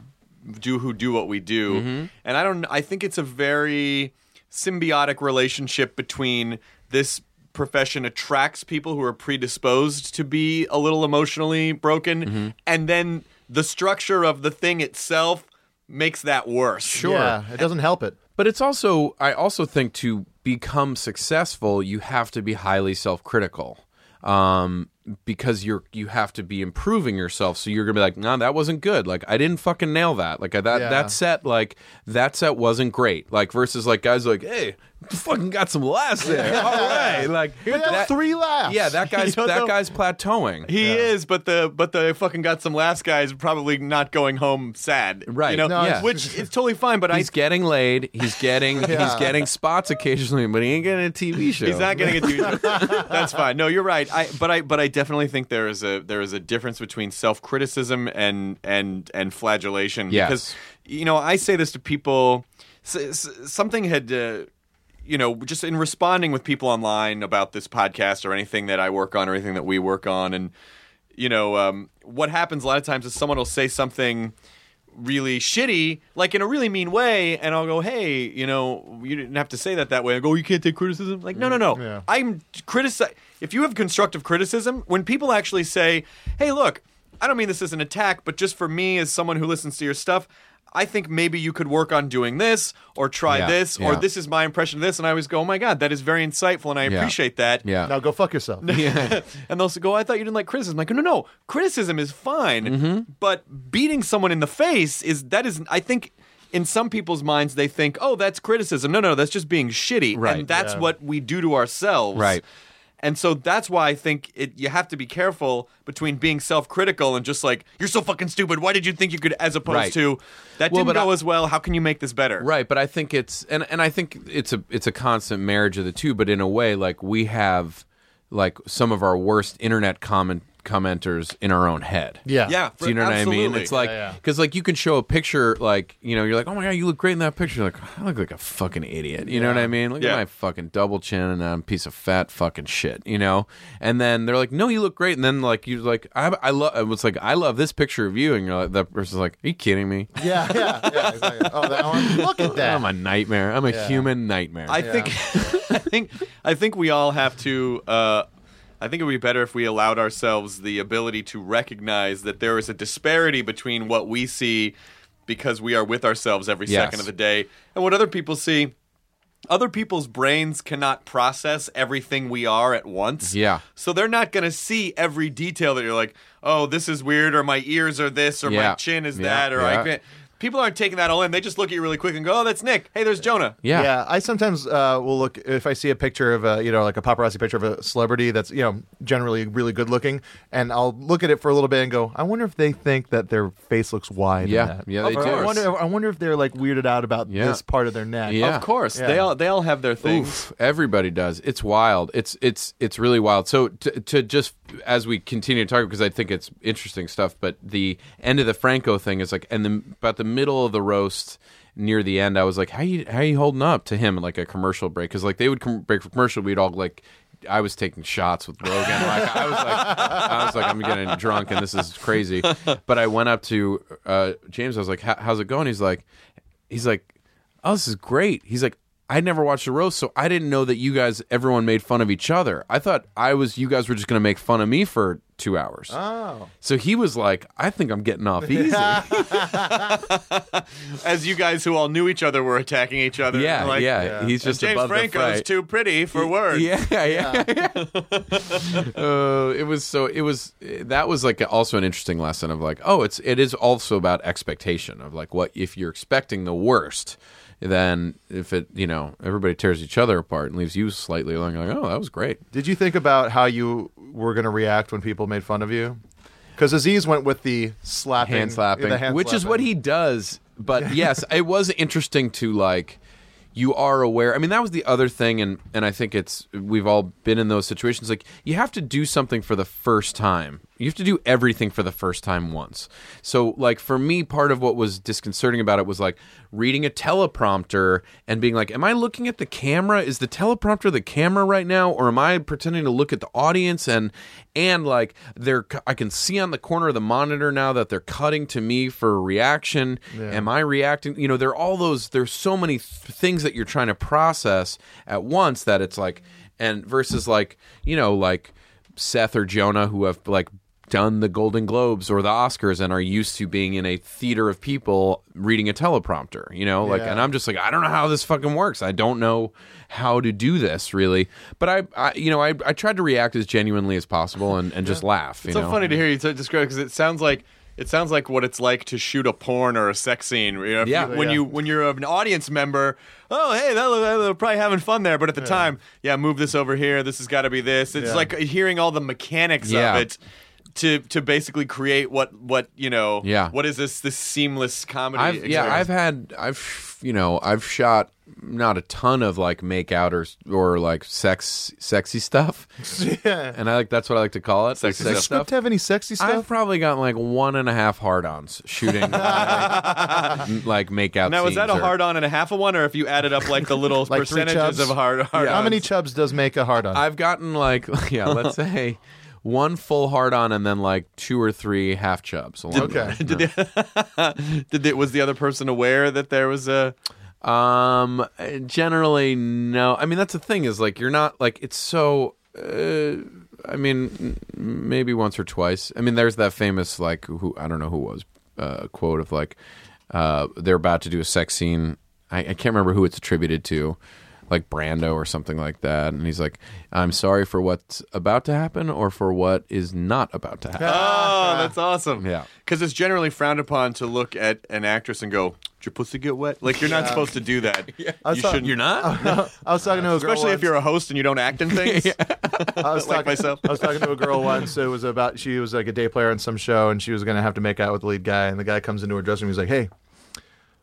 do who do what we do. Mm-hmm. And I don't, I think it's a very symbiotic relationship between this profession attracts people who are predisposed to be a little emotionally broken. Mm-hmm. And then the structure of the thing itself makes that worse. Sure. Yeah, it doesn't help it. But it's also, I also think to become successful, you have to be highly self-critical. Um, because you're, you have to be improving yourself. So you're gonna be like, no, nah, that wasn't good. Like, I didn't fucking nail that. Like I, that, yeah. that set, like that set wasn't great. Like versus like guys like, hey, fucking got some laughs there. All right. Like that, three laughs. Yeah. That guy's, you know, that the, guy's plateauing. He yeah. is, but the, but the fucking got some laughs guy's probably not going home sad. Right. You know, no, yeah. which is totally fine, but he's I, getting laid. He's getting, yeah. he's getting spots occasionally, but he ain't getting a T V show. He's not getting a T V show. That's fine. No, you're right. I, but I, but I, definitely think there is a there is a difference between self-criticism and and and flagellation. Yes. Because, you know, I say this to people. Something had, uh, you know, just in responding with people online about this podcast or anything that I work on or anything that we work on. And, you know, um, what happens a lot of times is someone will say something really shitty, like in a really mean way, and I'll go, hey, you know, you didn't have to say that that way. I go, oh, you can't take criticism? Like, no, no, no. Yeah. I'm criticizing. If you have constructive criticism, when people actually say, hey, look, I don't mean this as an attack, but just for me as someone who listens to your stuff, I think maybe you could work on doing this or try yeah, this yeah. or this is my impression of this. And I always go, oh, my God, that is very insightful and I yeah. appreciate that. Yeah. Now go fuck yourself. Yeah. And they'll go, I thought you didn't like criticism. Like, no, no, criticism is fine. Mm-hmm. But beating someone in the face is that is I think in some people's minds they think, oh, that's criticism. No, no, that's just being shitty. Right. And that's yeah. what we do to ourselves. Right. And so that's why I think it, you have to be careful between being self-critical and just like, you're so fucking stupid, why did you think you could, as opposed right. to, that well, didn't go I, as well, how can you make this better? Right, but I think it's, and, and I think it's a it's a constant marriage of the two, but in a way, like, we have, like, some of our worst internet comment commenters in our own head. Yeah. Yeah. For, do you know absolutely. What I mean? It's like, because yeah, yeah. like you can show a picture, like, you know, you're like, oh my God, you look great in that picture. You're like, I look like a fucking idiot. You yeah. know what I mean? Look yeah. at my fucking double chin and I'm a piece of fat fucking shit, you know? And then they're like, no, you look great. And then like, you're like, I, I love, it's like, I love this picture of you. And you're like, that person's like, are you kidding me? Yeah. Yeah. Yeah. Exactly. Oh, that one? Look at that. I'm a nightmare. I'm a yeah. human nightmare. I yeah. think, I think, I think we all have to, uh, I think it would be better if we allowed ourselves the ability to recognize that there is a disparity between what we see because we are with ourselves every yes. second of the day and what other people see. Other people's brains cannot process everything we are at once. Yeah. So they're not going to see every detail that you're like, oh, this is weird, or my ears are this, or yeah. my chin is yeah. that, or yeah. I can't. People aren't taking that all in. They just look at you really quick and go, oh, that's Nick. Hey, there's Jonah. Yeah. Yeah. I sometimes uh, will look, if I see a picture of a, you know, like a paparazzi picture of a celebrity that's, you know, generally really good looking, and I'll look at it for a little bit and go, I wonder if they think that their face looks wide. Yeah. In that. Yeah, they do. I wonder, I wonder if they're like weirded out about yeah. this part of their neck. Yeah. Of course. Yeah. They all they all have their things. Oof, everybody does. It's wild. It's it's it's really wild. So to, to just, as we continue to talk, because I think it's interesting stuff, but the end of the Franco thing is like, and the, about the middle of the roast, near the end, I was like, how you how you holding up to him in like a commercial break? Because like they would com- break for commercial, we'd all like, I was taking shots with Rogan. Like, I was like, I was like, I'm getting drunk and this is crazy. But I went up to uh, James. I was like, how's it going? He's like, he's like, oh, this is great. He's like, I never watched the roast, so I didn't know that you guys, everyone made fun of each other. I thought I was, you guys were just going to make fun of me for two hours. Oh. So he was like, I think I'm getting off easy. As you guys who all knew each other were attacking each other. Yeah, like, yeah. yeah. He's just above the fight. James Franco's too pretty for words. Yeah, yeah, yeah. uh, it was so, it was, that was like also an interesting lesson of like, oh, it's, it is also about expectation of like what, if you're expecting the worst, then if it, you know, everybody tears each other apart and leaves you slightly alone, you're like, oh, that was great. Did you think about how you were going to react when people made fun of you? Because Aziz went with the slapping, hand slapping, the hand which slapping. Is what he does. But yes, it was interesting to like, you are aware. I mean, that was the other thing, and and I think it's we've all been in those situations. Like you have to do something for the first time. You have to do everything for the first time once. So, like, for me, part of what was disconcerting about it was, like, reading a teleprompter and being like, am I looking at the camera? Is the teleprompter the camera right now? Or am I pretending to look at the audience? And, and like, they're, I can see on the corner of the monitor now that they're cutting to me for a reaction. Yeah. Am I reacting? You know, there are all those, there's so many th- things that you're trying to process at once that it's like, and versus, like, you know, like Seth or Jonah who have, like, done the Golden Globes or the Oscars and are used to being in a theater of people reading a teleprompter, you know, like, yeah. And I'm just like, I don't know how this fucking works. I don't know how to do this really. But I, I you know, I, I tried to react as genuinely as possible and, and yeah. just laugh. You it's know? So funny to hear you t- describe it because it sounds like It sounds like what it's like to shoot a porn or a sex scene. You know, yeah. You, when, yeah. You, when you're an audience member, oh, hey, they're probably having fun there. But at the yeah. time, yeah, move this over here. This has got to be this. It's yeah. like hearing all the mechanics yeah. of it to to basically create what, what you know, yeah. what is this this seamless comedy I've, experience. Yeah, I've had, I've you know, I've shot not a ton of like make out or, or like sex sexy stuff. Yeah. And I like that's what I like to call it. Sexy sex stuff. Have any sexy stuff? I've probably gotten like one and a half hard ons shooting uh, like, like make out. Now is that a or... hard on and a half of one, or if you added up like the little like percentages of hard hard yeah. How many chubs does make a hard on? I've gotten like yeah, let's say one full hard-on and then like two or three half chubs. Okay. Did, they, did they, was the other person aware that there was a? Um, generally no. I mean, that's the thing is like you're not like it's so. Uh, I mean, maybe once or twice. I mean, there's that famous like who I don't know who was uh, quote of like uh, they're about to do a sex scene. I, I can't remember who it's attributed to. Like Brando or something like that, and he's like, "I'm sorry for what's about to happen, or for what is not about to happen." Oh, that's awesome! Yeah, because it's generally frowned upon to look at an actress and go, "Did your pussy get wet?" Like you're not yeah. supposed to do that. Yeah. You talk- shouldn't. You're not. No. I was talking to a girl especially once. If you're a host and you don't act in things. yeah. I was like talking, myself. I was talking to a girl once. It was about she was like a day player on some show, and she was going to have to make out with the lead guy, and the guy comes into her dressing room. He's like, "Hey,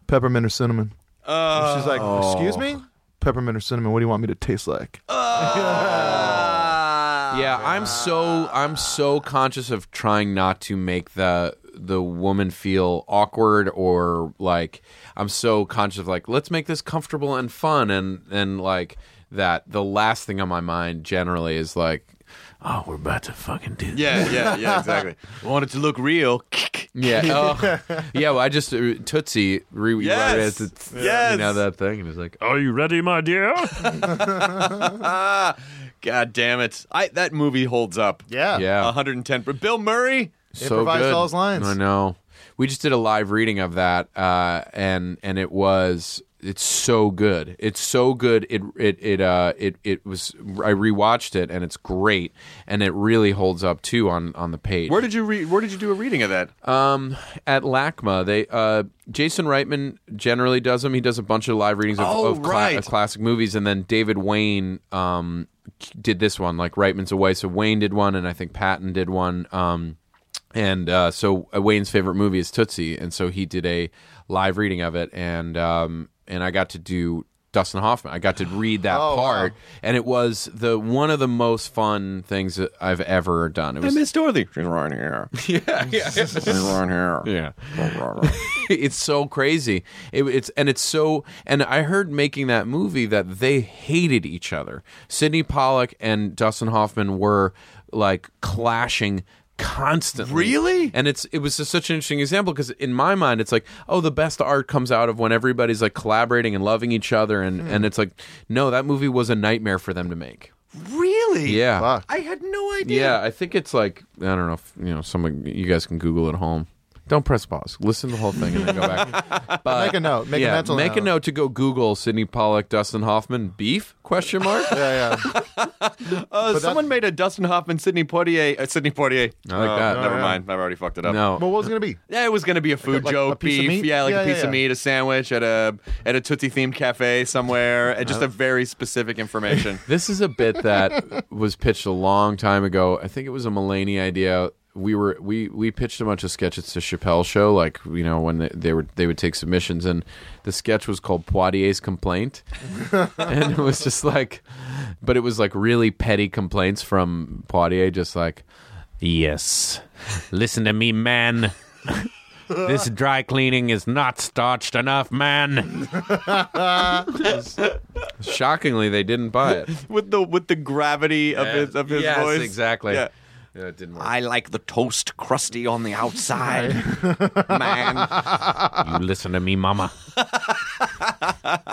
peppermint or cinnamon?" Uh, and she's like, oh. "Excuse me." Peppermint or cinnamon, what do you want me to taste like? Uh, yeah, I'm so I'm so conscious of trying not to make the the woman feel awkward or like I'm so conscious of like let's make this comfortable and fun and and like that the last thing on my mind generally is like oh, we're about to fucking do this. Yeah, yeah, yeah, exactly. Want it to look real. Yeah. Oh. Yeah, well, I just, uh, Tootsie, re- yes. Right to, yes. You know that thing? And it's like, are you ready, my dear? God damn it. I, that movie holds up. Yeah. Yeah. one hundred ten. But Bill Murray so improvised good. All his lines. I know. We just did a live reading of that, uh, and and it was... It's so good. It's so good. It it it uh it it was. I rewatched it and it's great, and it really holds up too on, on the page. Where did you read? Where did you do a reading of that? Um, at LACMA, they uh Jason Reitman generally does them. He does a bunch of live readings of, oh, of, cla- right. of classic movies, and then David Wayne um did this one. Like Reitman's away, so Wayne did one, and I think Patton did one. Um, and uh, so Wayne's favorite movie is Tootsie, and so he did a live reading of it, and um. And I got to do Dustin Hoffman. I got to read that oh, part, wow. And it was the one of the most fun things that I've ever done. It was, I missed Dorothy. She's right here. Yeah, yeah. She's right here. Yeah. It's so crazy. It, it's and it's so. And I heard making that movie that they hated each other. Sidney Pollack and Dustin Hoffman were like clashing. Constantly, really, and it's it was just such an interesting example because in my mind it's like, oh, the best art comes out of when everybody's like collaborating and loving each other, and mm. and it's like, no, that movie was a nightmare for them to make. Really? Yeah, fuck. I had no idea. Yeah, I think it's like I don't know, if, you know, some you guys can Google at home. Don't press pause. Listen to the whole thing and then go back. But, make a note. Make yeah, a mental make note. Make a note to go Google Sidney Pollack, Dustin Hoffman, beef? Question mark? Yeah, yeah. uh, someone made a Dustin Hoffman, Sidney Poitier. Uh, Sidney Poitier. I like uh, that. Never oh, yeah. mind. I've already fucked it up. No. But what was it going to be? Yeah, it was going to be a food like a, joke. Like a piece beef. Of meat? Yeah, like yeah, a piece yeah, yeah. of meat, a sandwich at a at a Tootsie-themed cafe somewhere. And just a very specific information. This is a bit that was pitched a long time ago. I think it was a Mulaney idea. We were we, we pitched a bunch of sketches to Chappelle's show, like you know when they, they were they would take submissions, and the sketch was called Poitier's Complaint, and it was just like, but it was like really petty complaints from Poitier, just like, yes, listen to me, man. This dry cleaning is not starched enough, man. Shockingly, they didn't buy it with the with the gravity of yeah. his of his yes, voice. Yes, exactly. Yeah. Yeah, it didn't work. I like the toast crusty on the outside, man. You listen to me, mama.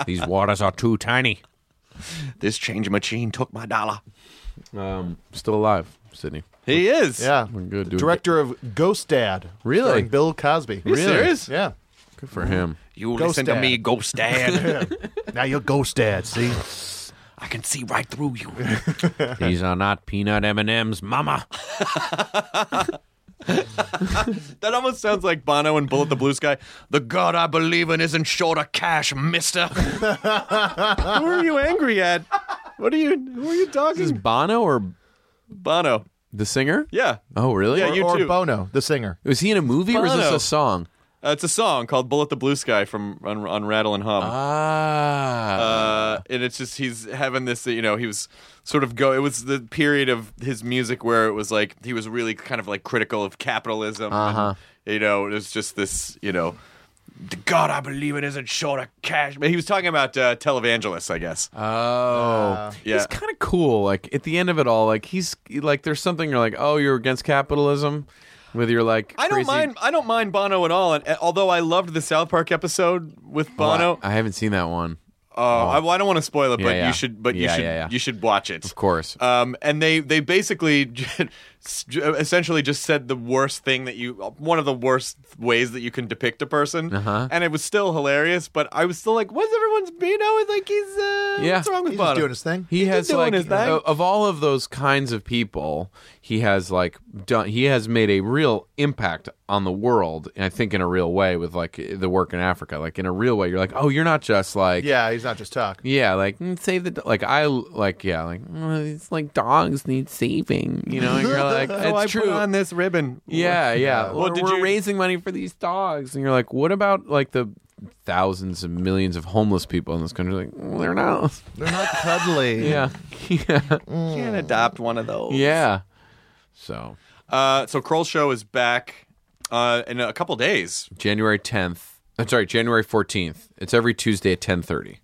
These waters are too tiny. This change machine took my dollar. Um, still alive, Sydney. He is. Yeah. Good dude. Director of Ghost Dad. Really? Bill Cosby. Really? Serious? Yeah. Good for him. You ghost listen dad. to me, Ghost Dad. Yeah. Now you're Ghost Dad, see? I can see right through you. These are not peanut M and M's, mama. That almost sounds like Bono and Bullet the Blue Sky. The God I believe in isn't short of cash, mister. Who are you angry at? What are you, who are you talking? Is this Bono or? Bono. The singer? Yeah. Oh, really? Yeah, or, you or too. Bono, the singer. Was he in a movie Bono. or is this a song? Uh, it's a song called "Bullet the Blue Sky" from on, on Rattle and Hum. Ah, uh, and it's just he's having this. You know, he was sort of go. It was the period of his music where it was like he was really kind of like critical of capitalism. Uh-huh. And, you know, it was just this. You know, the God I believe in isn't short of cash. But he was talking about uh, televangelists, I guess. Oh, uh, yeah. He's kind of cool. Like at the end of it all, like he's like there's something you're like, oh, you're against capitalism. With your like, I don't crazy... mind. I don't mind Bono at all. And uh, although I loved the South Park episode with Bono, oh, I, I haven't seen that one. Uh, oh, I, well, I don't want to spoil it, yeah, but yeah. you should. But yeah, you should. Yeah, yeah. You should watch it, of course. Um, and they they basically, essentially, just said the worst thing that you. One of the worst ways that you can depict a person, uh-huh. and it was still hilarious. But I was still like, what's everyone's you know, like he's uh, yeah. what's wrong with he's Bono? He's doing his thing. He, he has doing like his thing. Of all of those kinds of people. He has like done. He has made a real impact on the world, I think, in a real way with like the work in Africa. Like in a real way, you're like, oh, you're not just like, yeah, he's not just talk. Yeah, like mm, save the do-. like I like yeah like mm, it's like dogs need saving, you know. And you're like, it's oh, I true. Put on this ribbon. Yeah, yeah. Well, we're, we're you... raising money for these dogs, and you're like, what about like the thousands and millions of homeless people in this country? Like mm, they're not, they're not cuddly. Yeah, yeah. Mm. You can't adopt one of those. Yeah. So, uh, so Kroll Show is back uh, in a couple days. January tenth. I'm sorry, January fourteenth. It's every Tuesday at ten thirty.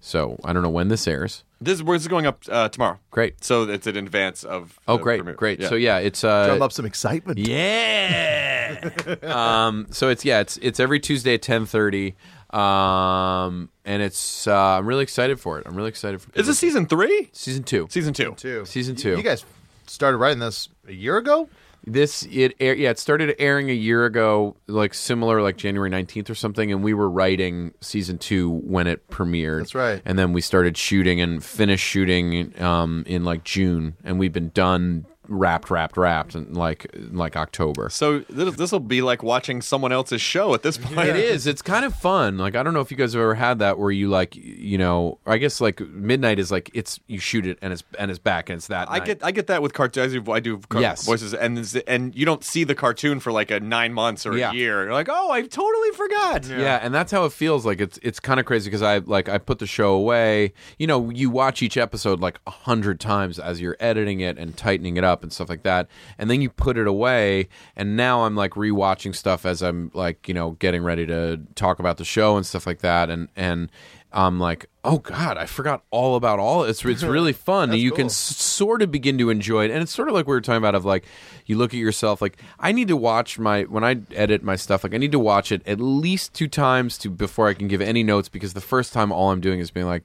So I don't know when this airs. This, this is going up uh, tomorrow. Great. So it's in advance of. Oh, great, premiere. Great. Yeah. So yeah, it's. Uh, Drum up some excitement. Yeah. um. So it's yeah. It's it's every Tuesday at ten thirty. Um. And it's. Uh, I'm really excited for it. I'm really excited for. Is this season three? Season two. Season two. Two. Season two. You, you guys started writing this a year ago? This it yeah it started airing a year ago, like similar like January nineteenth or something, and we were writing season two when it premiered. That's right. And then we started shooting and finished shooting um, in like June, and we've been done wrapped wrapped wrapped in like like October. So this will be like watching someone else's show at this point. Yeah. It is. It's kind of fun. Like I don't know if you guys have ever had that where you like you know I guess like Midnight is like it's you shoot it and it's and it's back and it's that. I night. get I get that with cartoons. I do car- yes. voices and and you don't see the cartoon for like a nine months or yeah. a year. You're like, oh, I totally forgot. Yeah. yeah, and that's how it feels. Like it's it's kind of crazy because I like I put the show away. You know, you watch each episode like a hundred times as you're editing it and tightening it up. And stuff like that, and then you put it away, and now I'm like rewatching stuff as I'm like you know getting ready to talk about the show and stuff like that, and and I'm like, oh god, I forgot all about all. It's it's really fun. You cool. can s- sort of begin to enjoy it, and it's sort of like we were talking about of like you look at yourself like I need to watch my when I edit my stuff like I need to watch it at least two times to before I can give any notes because the first time all I'm doing is being like.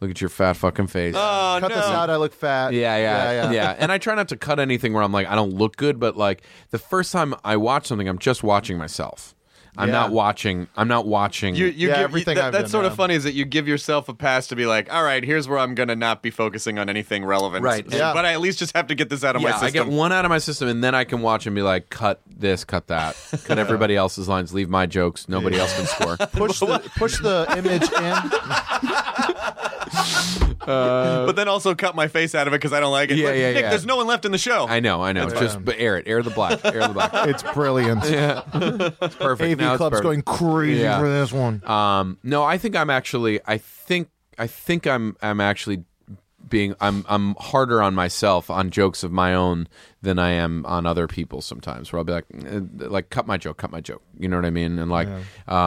Look at your fat fucking face. Oh, cut no. this out. I look fat. Yeah, yeah, yeah, yeah. yeah. And I try not to cut anything where I'm like, I don't look good. But like the first time I watch something, I'm just watching myself. I'm yeah. not watching. I'm not watching. You, you yeah, give, everything. You, that, I've that's done, sort man. of funny is that you give yourself a pass to be like, all right, here's where I'm gonna not be focusing on anything relevant. Right. So, yeah. But I at least just have to get this out of yeah, my system. I get one out of my system, and then I can watch and be like, cut this, cut that, cut yeah. everybody else's lines, leave my jokes. Nobody yeah. else can score. Push the push the image in. Uh, but then also cut my face out of it because I don't like it. Yeah, like, yeah, Nick, yeah. there's no one left in the show. I know, I know. That's Just but air it. Air the black. Air the black. It's brilliant. Yeah. It's perfect. A V Club's perfect. Going crazy yeah. for this one. Um, no, I think I'm actually I think I think I'm I'm actually being I'm I'm harder on myself on jokes of my own than I am on other people sometimes where I'll be like like cut my joke cut my joke you know what I mean and like yeah.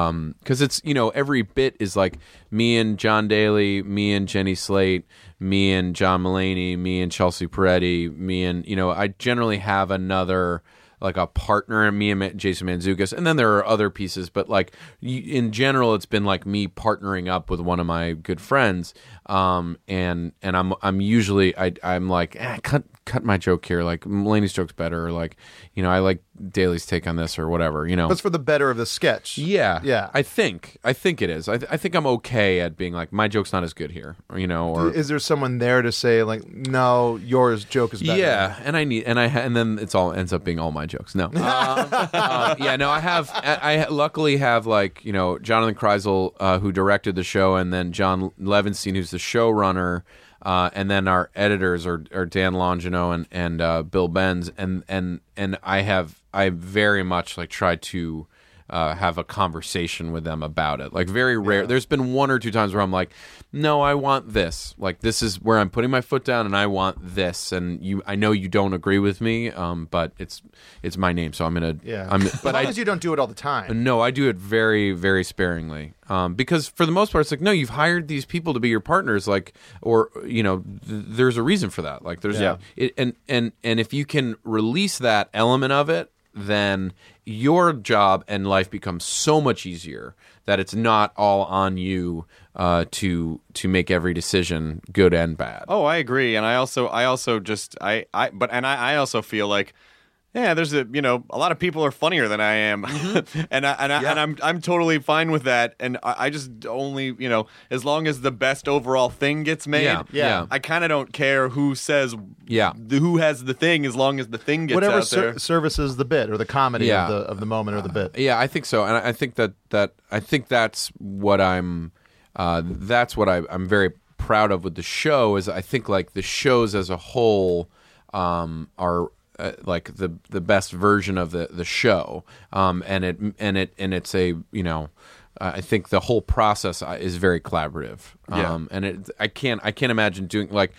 um because it's you know every bit is like me and John Daly, me and Jenny Slate, me and John Mulaney, me and Chelsea Peretti, me and you know I generally have another like a partner in me and Jason Mantzoukas, and then there are other pieces, but like in general, it's been like me partnering up with one of my good friends, um, and and I'm I'm usually I I'm like eh, cut cut my joke here, like Mulaney's joke's better, or like, you know, I like Daly's take on this or whatever, you know. That's for the better of the sketch. Yeah. Yeah. I think. I think it is. I, th- I think I'm okay at being like, my joke's not as good here, or, you know. Or is there someone there to say like, no, yours joke is better? Yeah. And I need, and I, ha- and then it's all ends up being all my jokes. No. um, uh, yeah. No, I have, I, I luckily have like, you know, Jonathan Kreisel, uh, who directed the show, and then John Levinstein, who's the showrunner. Uh, and then our editors are, are Dan Longino and and uh, Bill Benz, and and and I have I very much like tried to uh, have a conversation with them about it. Like very rare. Yeah. There's been one or two times where I'm like, no, I want this. Like this is where I'm putting my foot down, and I want this. And you, I know you don't agree with me, um, but it's it's my name, so I'm gonna. Yeah. I'm, as but long I, as you don't do it all the time. No, I do it very very sparingly. Um, because for the most part, it's like, no, you've hired these people to be your partners, like, or, you know, th- there's a reason for that. Like, there's, yeah. it, and, and, and if you can release that element of it, then your job and life becomes so much easier that it's not all on you, uh, to, to make every decision good and bad. Oh, I agree. And I also, I also just, I, I, but, and I, I also feel like, yeah, there's a, you know, a lot of people are funnier than I am, and I, and, I, yeah. and I'm I'm totally fine with that, and I, I just only, you know, as long as the best overall thing gets made, yeah, yeah. I kind of don't care who says, yeah, the, who has the thing, as long as the thing gets whatever out ser- there. services the bit or the comedy yeah. of the of the moment or the bit. Uh, yeah, I think so, and I, I think that, that I think that's what I'm, uh, that's what I, I'm very proud of with the show is I think like the shows as a whole um, are. Uh, like the the best version of the the show, um, and it and it and it's a you know, uh, I think the whole process is very collaborative, um, yeah. and it I can't I can't imagine doing like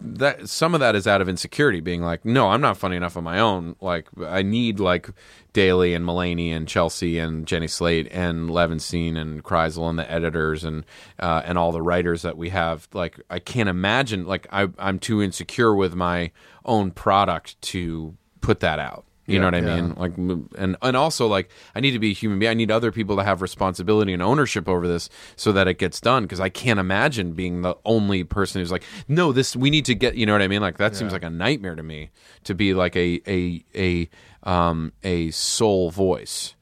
that. Some of that is out of insecurity, being like, no, I'm not funny enough on my own. Like I need like Daly and Mulaney and Chelsea and Jenny Slate and Levinstein and Kreisel and the editors and uh, and all the writers that we have. Like I can't imagine like I I'm too insecure with my own product to put that out. You yeah, know what I yeah. mean? Like, and, and also like, I need to be a human being. I need other people to have responsibility and ownership over this so that it gets done. Cause I can't imagine being the only person who's like, no, this, we need to get, you know what I mean? Like that yeah. seems like a nightmare to me to be like a, a, a, um, a sole voice.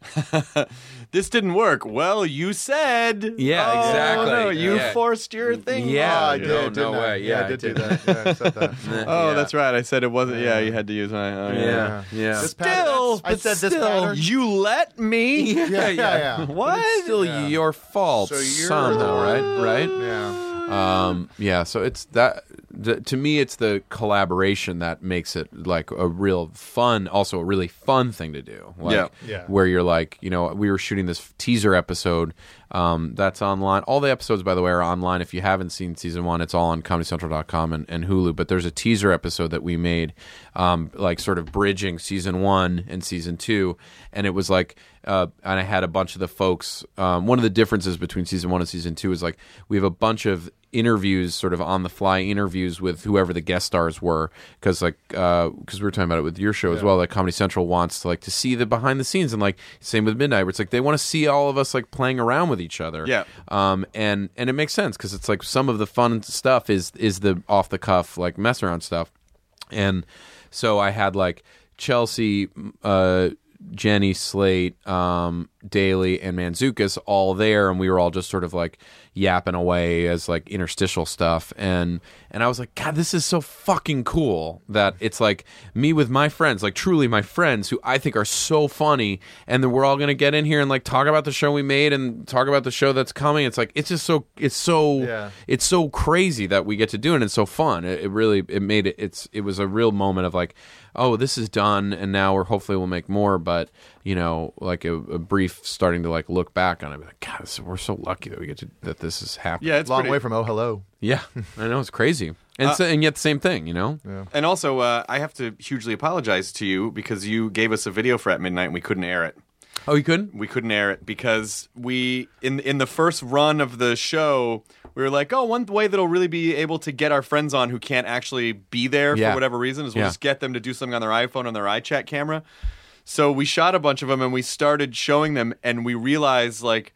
This didn't work. Well, you said. Yeah, oh, exactly. No, you yeah. forced your thing. Yeah, oh, I did. No, didn't no I? way. Yeah, yeah, I did, did do that. Yeah, I said that. Oh, yeah. That's right. I said it wasn't. Yeah, you had to use my. Oh, yeah. yeah, yeah. Still, I said this pattern. You let me. Yeah, yeah, yeah. yeah. What? But it's still yeah. your fault, so you're... son. Though, right? Right? Yeah. Um, yeah, so it's that th- to me, it's the collaboration that makes it like a real fun, also a really fun thing to do. Like, yeah. yeah, where you're like, you know, we were shooting this teaser episode. Um, that's online. All the episodes, by the way, are online. If you haven't seen season one, it's all on comedy central dot com and, and Hulu. But there's a teaser episode that we made, um, like sort of bridging season one and season two. And it was like, uh, and I had a bunch of the folks. Um, one of the differences between season one and season two is like we have a bunch of interviews, sort of on the fly interviews with whoever the guest stars were, because like because uh, we were talking about it with your show yeah. as well. Like Comedy Central wants to like to see the behind the scenes, and like same with Midnight, where it's like they want to see all of us like playing around with each other. Yeah. Um. And and it makes sense because it's like some of the fun stuff is is the off the cuff like mess around stuff, and so I had like Chelsea, uh, Jenny Slate, um, Daly, and Manzoukas all there, and we were all just sort of like yapping away as like interstitial stuff, and and I was like, God, this is so fucking cool that it's like me with my friends, like truly my friends who I think are so funny, and then we're all gonna get in here and like talk about the show we made and talk about the show that's coming. It's like it's just so it's so yeah. it's so crazy that we get to do it, and it's so fun. It, it really it made it it's it was a real moment of like, oh, this is done, and now we're hopefully we'll make more, but you know, like a, a brief starting to like look back on it. Like, God, this, we're so lucky that we get to that. This is happening. Yeah, it's a long pretty... way from oh hello. Yeah, I know, it's crazy, and uh, so, and yet the same thing, you know. Yeah. And also, uh, I have to hugely apologize to you because you gave us a video for At Midnight and we couldn't air it. Oh, you couldn't? We couldn't air it because we in in the first run of the show, we were like, oh, one way that'll really be able to get our friends on who can't actually be there yeah. for whatever reason is we'll yeah. just get them to do something on their iPhone on their iChat camera. So we shot a bunch of them and we started showing them, and we realized like.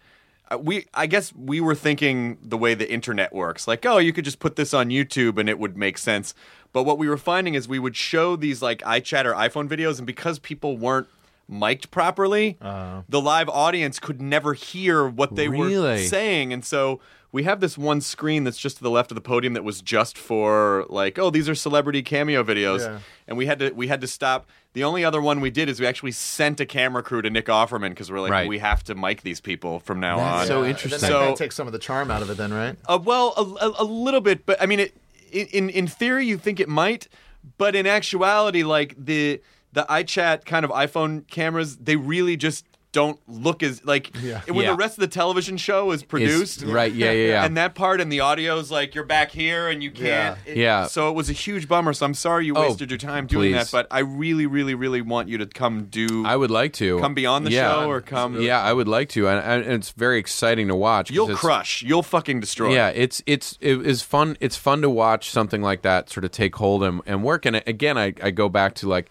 we I guess we were thinking the way the internet works, like, oh, you could just put this on YouTube and it would make sense. But what we were finding is we would show these like iChat or iPhone videos, and because people weren't mic'd properly, uh, the live audience could never hear what they really? were saying. And so we have this one screen that's just to the left of the podium that was just for like, oh, these are celebrity cameo videos. Yeah. And we had to we had to stop. The only other one we did is we actually sent a camera crew to Nick Offerman because we're like, right. we have to mic these people from now that's on. So yeah. interesting. That so, takes some of the charm out of it then, right? Uh, well, a, a little bit. But I mean, it, in, in theory, you think it might. But in actuality, like the... the iChat kind of iPhone cameras, they really just don't look as, like, yeah. when yeah. the rest of the television show is produced. It's, right, yeah, yeah, yeah. And that part and the audio's like, you're back here and you can't. Yeah. It, yeah. So it was a huge bummer, so I'm sorry you wasted oh, your time doing please. that, but I really, really, really want you to come do... I would like to. Come be on the yeah. show or come... Yeah, I would like to, and, and it's very exciting to watch. You'll crush. You'll fucking destroy. Yeah, it's it's it is fun. It's fun to watch something like that sort of take hold and, and work, and again, I, I go back to, like...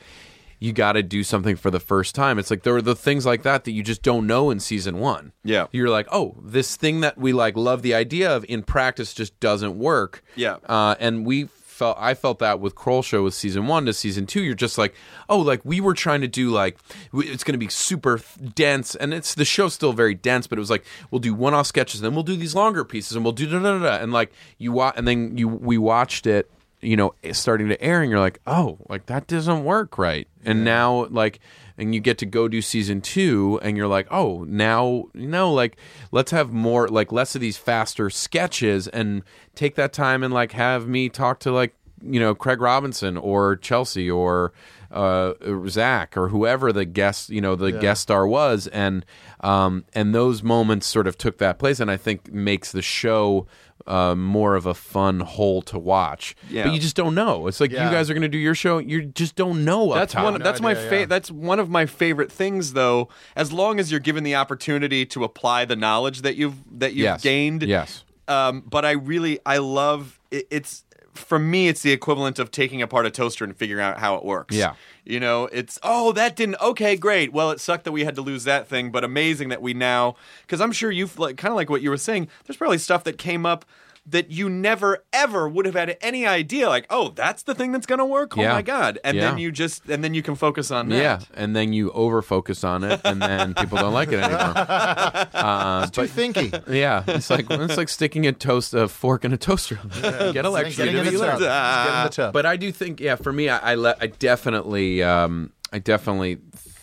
you got to do something for the first time. It's like there are the things like that that you just don't know in season one. Yeah. You're like, oh, this thing that we like love the idea of in practice just doesn't work. Yeah. Uh, and we felt, I felt that with Kroll Show with season one to season two, you're just like, oh, like we were trying to do like, it's going to be super dense. And it's the show's still very dense, but it was like, we'll do one-off sketches and then we'll do these longer pieces and we'll do da da da. And like you watch, and then you, we watched it, you know, starting to air and you're like, oh, like that doesn't work right. And yeah. now like, and you get to go do season two and you're like, oh, now, you know, like let's have more, like less of these faster sketches and take that time and like have me talk to like, you know, Craig Robinson or Chelsea or uh, Zach or whoever the guest, you know, the yeah. guest star was. And, um, and those moments sort of took that place and I think makes the show Uh, more of a fun hole to watch, yeah. but you just don't know. It's like yeah. you guys are going to do your show. You just don't know. That's up top. one. That's no idea, my. Fa- yeah. That's one of my favorite things, though. As long as you're given the opportunity to apply the knowledge that you've that you've yes. gained. Yes. Um, but I really, I love it, it's. For me, it's the equivalent of taking apart a toaster and figuring out how it works. Yeah. You know, it's, oh, that didn't, okay, great. Well, it sucked that we had to lose that thing, but amazing that we now, because I'm sure you've, like, kind of like what you were saying, there's probably stuff that came up that you never, ever would have had any idea, like, oh, that's the thing that's going to work? Yeah. Oh, my God. And yeah. then you just, and then you can focus on that. Yeah, and then you over-focus on it, and then people don't like it anymore. Uh, it's but, too thinky. Yeah, it's like it's like sticking a toast, a fork in a toaster. Yeah. Get electrocuted. Get in the tub. Get in the tub. But I do think, yeah, for me, I, I, le- I definitely, um, I definitely...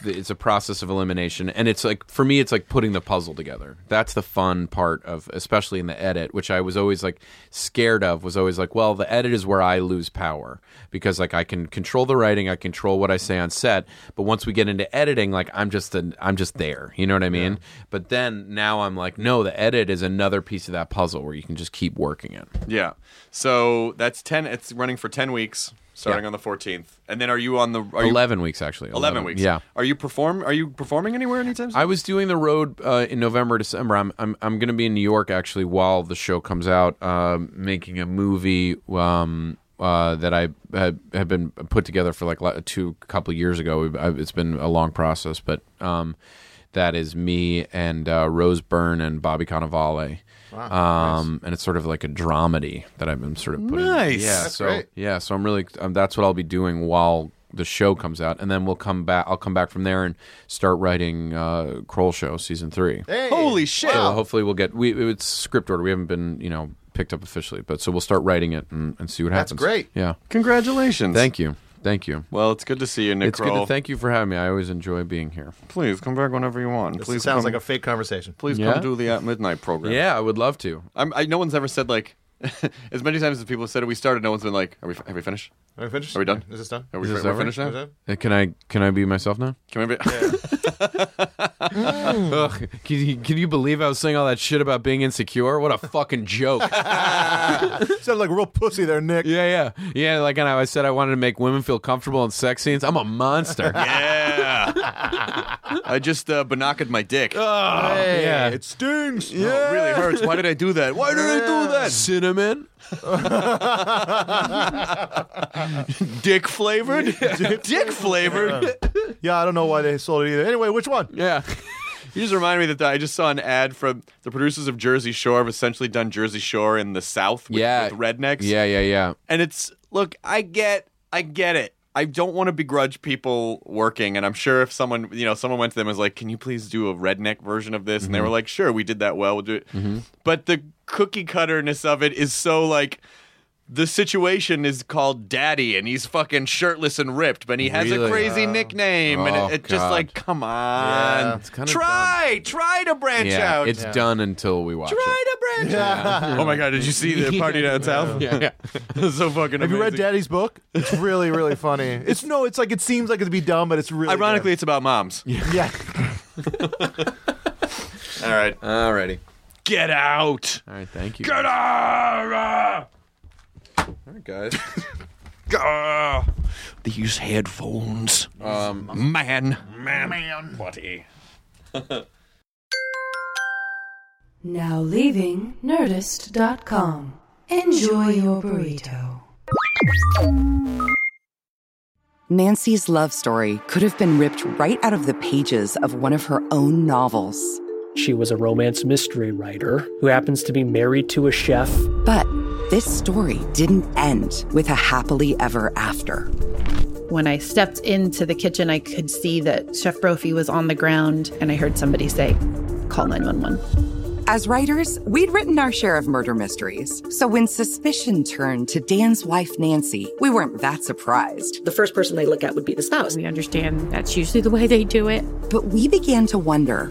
it's a process of elimination, and it's like for me it's like putting the puzzle together. That's the fun part of, especially in the edit, which I was always like scared of, was always like, well, the edit is where I lose power because like I can control the writing, I control what I say on set, but once we get into editing, like I'm just an, I'm just there, you know what I mean? Yeah. But then now I'm like, no, the edit is another piece of that puzzle where you can just keep working it. Yeah. So that's ten, it's running for ten weeks starting yeah. on the fourteenth, and then are you on the are eleven you, weeks actually? Eleven, 11 weeks. Yeah. Are you perform? Are you performing anywhere anytime soon? I was doing the road uh, in November, December. I'm I'm I'm going to be in New York actually while the show comes out, uh, making a movie um, uh, that I had, had been put together for like two couple of years ago. It's been a long process, but um, that is me and uh, Rose Byrne and Bobby Cannavale. Wow, um, nice. And it's sort of like a dramedy that I've been sort of putting. Nice. Yeah, that's so great. Yeah, so I'm really um, that's what I'll be doing while the show comes out, and then we'll come back. I'll come back from there and start writing uh, Kroll Show season three. Hey. Holy shit! So wow. Hopefully we'll get we it's script order. We haven't been you know picked up officially, but so we'll start writing it and, and see what happens. That's great. Yeah. Congratulations. Thank you. Thank you. Well, it's good to see you, Nick It's Kroll. Good to thank you for having me. I always enjoy being here. Please come back whenever you want. This Please sounds come, like a fake conversation. Please yeah? come do the At Midnight program. Yeah, I would love to. I'm, I, no one's ever said, like, as many times as people have said we started, no one's been like, are we have we finished? Are we finished? Are we done? Is this done? Are we, are we finished now? Can I can I be myself now? Can I be? Yeah. Ugh, can, you, can you believe I was saying all that shit about being insecure? What a fucking joke. Sounded like a real pussy there, Nick. Yeah, yeah. Yeah, like and I said I wanted to make women feel comfortable in sex scenes. I'm a monster. Yeah. I just uh, binocked my dick. Oh, hey, yeah. It stings. Yeah. Oh, it really hurts. Why did I do that? Why did yeah. I do that? Cinnamon? Dick flavored? Dick flavored? Yeah, I don't know why they sold it either. Anyway, which one? Yeah. You just reminded me that I just saw an ad from the producers of Jersey Shore have essentially done Jersey Shore in the South with, yeah. with rednecks. Yeah, yeah, yeah. And it's, look, I get, I get it. I don't want to begrudge people working, and I'm sure if someone, you know, someone went to them and was like, can you please do a redneck version of this? Mm-hmm. And they were like, sure, we did that well, we'll do it. Mm-hmm. But the cookie cutterness of it is so like, the situation is called Daddy, and he's fucking shirtless and ripped, but he has really? a crazy yeah. nickname, oh, and it's it just like, come on. Yeah, it's kind of try, dumb. try to branch yeah, out. It's yeah. done until we watch try it. Try to branch yeah. out. Oh my God, did you see the Party Down South? Yeah. yeah. It's so fucking amazing. Have you read Daddy's book? It's really, really funny. It's no, it's like, it seems like it'd be dumb, but it's really Ironically, good. It's about moms. Yeah. yeah. All right. All righty. Get out. All right, thank you. Get guys. out. All right, guys. oh, these headphones. Um, man. Man. Man. Buddy. Now leaving Nerdist dot com. Enjoy your burrito. Nancy's love story could have been ripped right out of the pages of one of her own novels. She was a romance mystery writer who happens to be married to a chef. But this story didn't end with a happily ever after. When I stepped into the kitchen, I could see that Chef Brophy was on the ground, and I heard somebody say, call nine one one. As writers, we'd written our share of murder mysteries. So when suspicion turned to Dan's wife, Nancy, we weren't that surprised. The first person they look at would be the spouse. We understand that's usually the way they do it. But we began to wonder,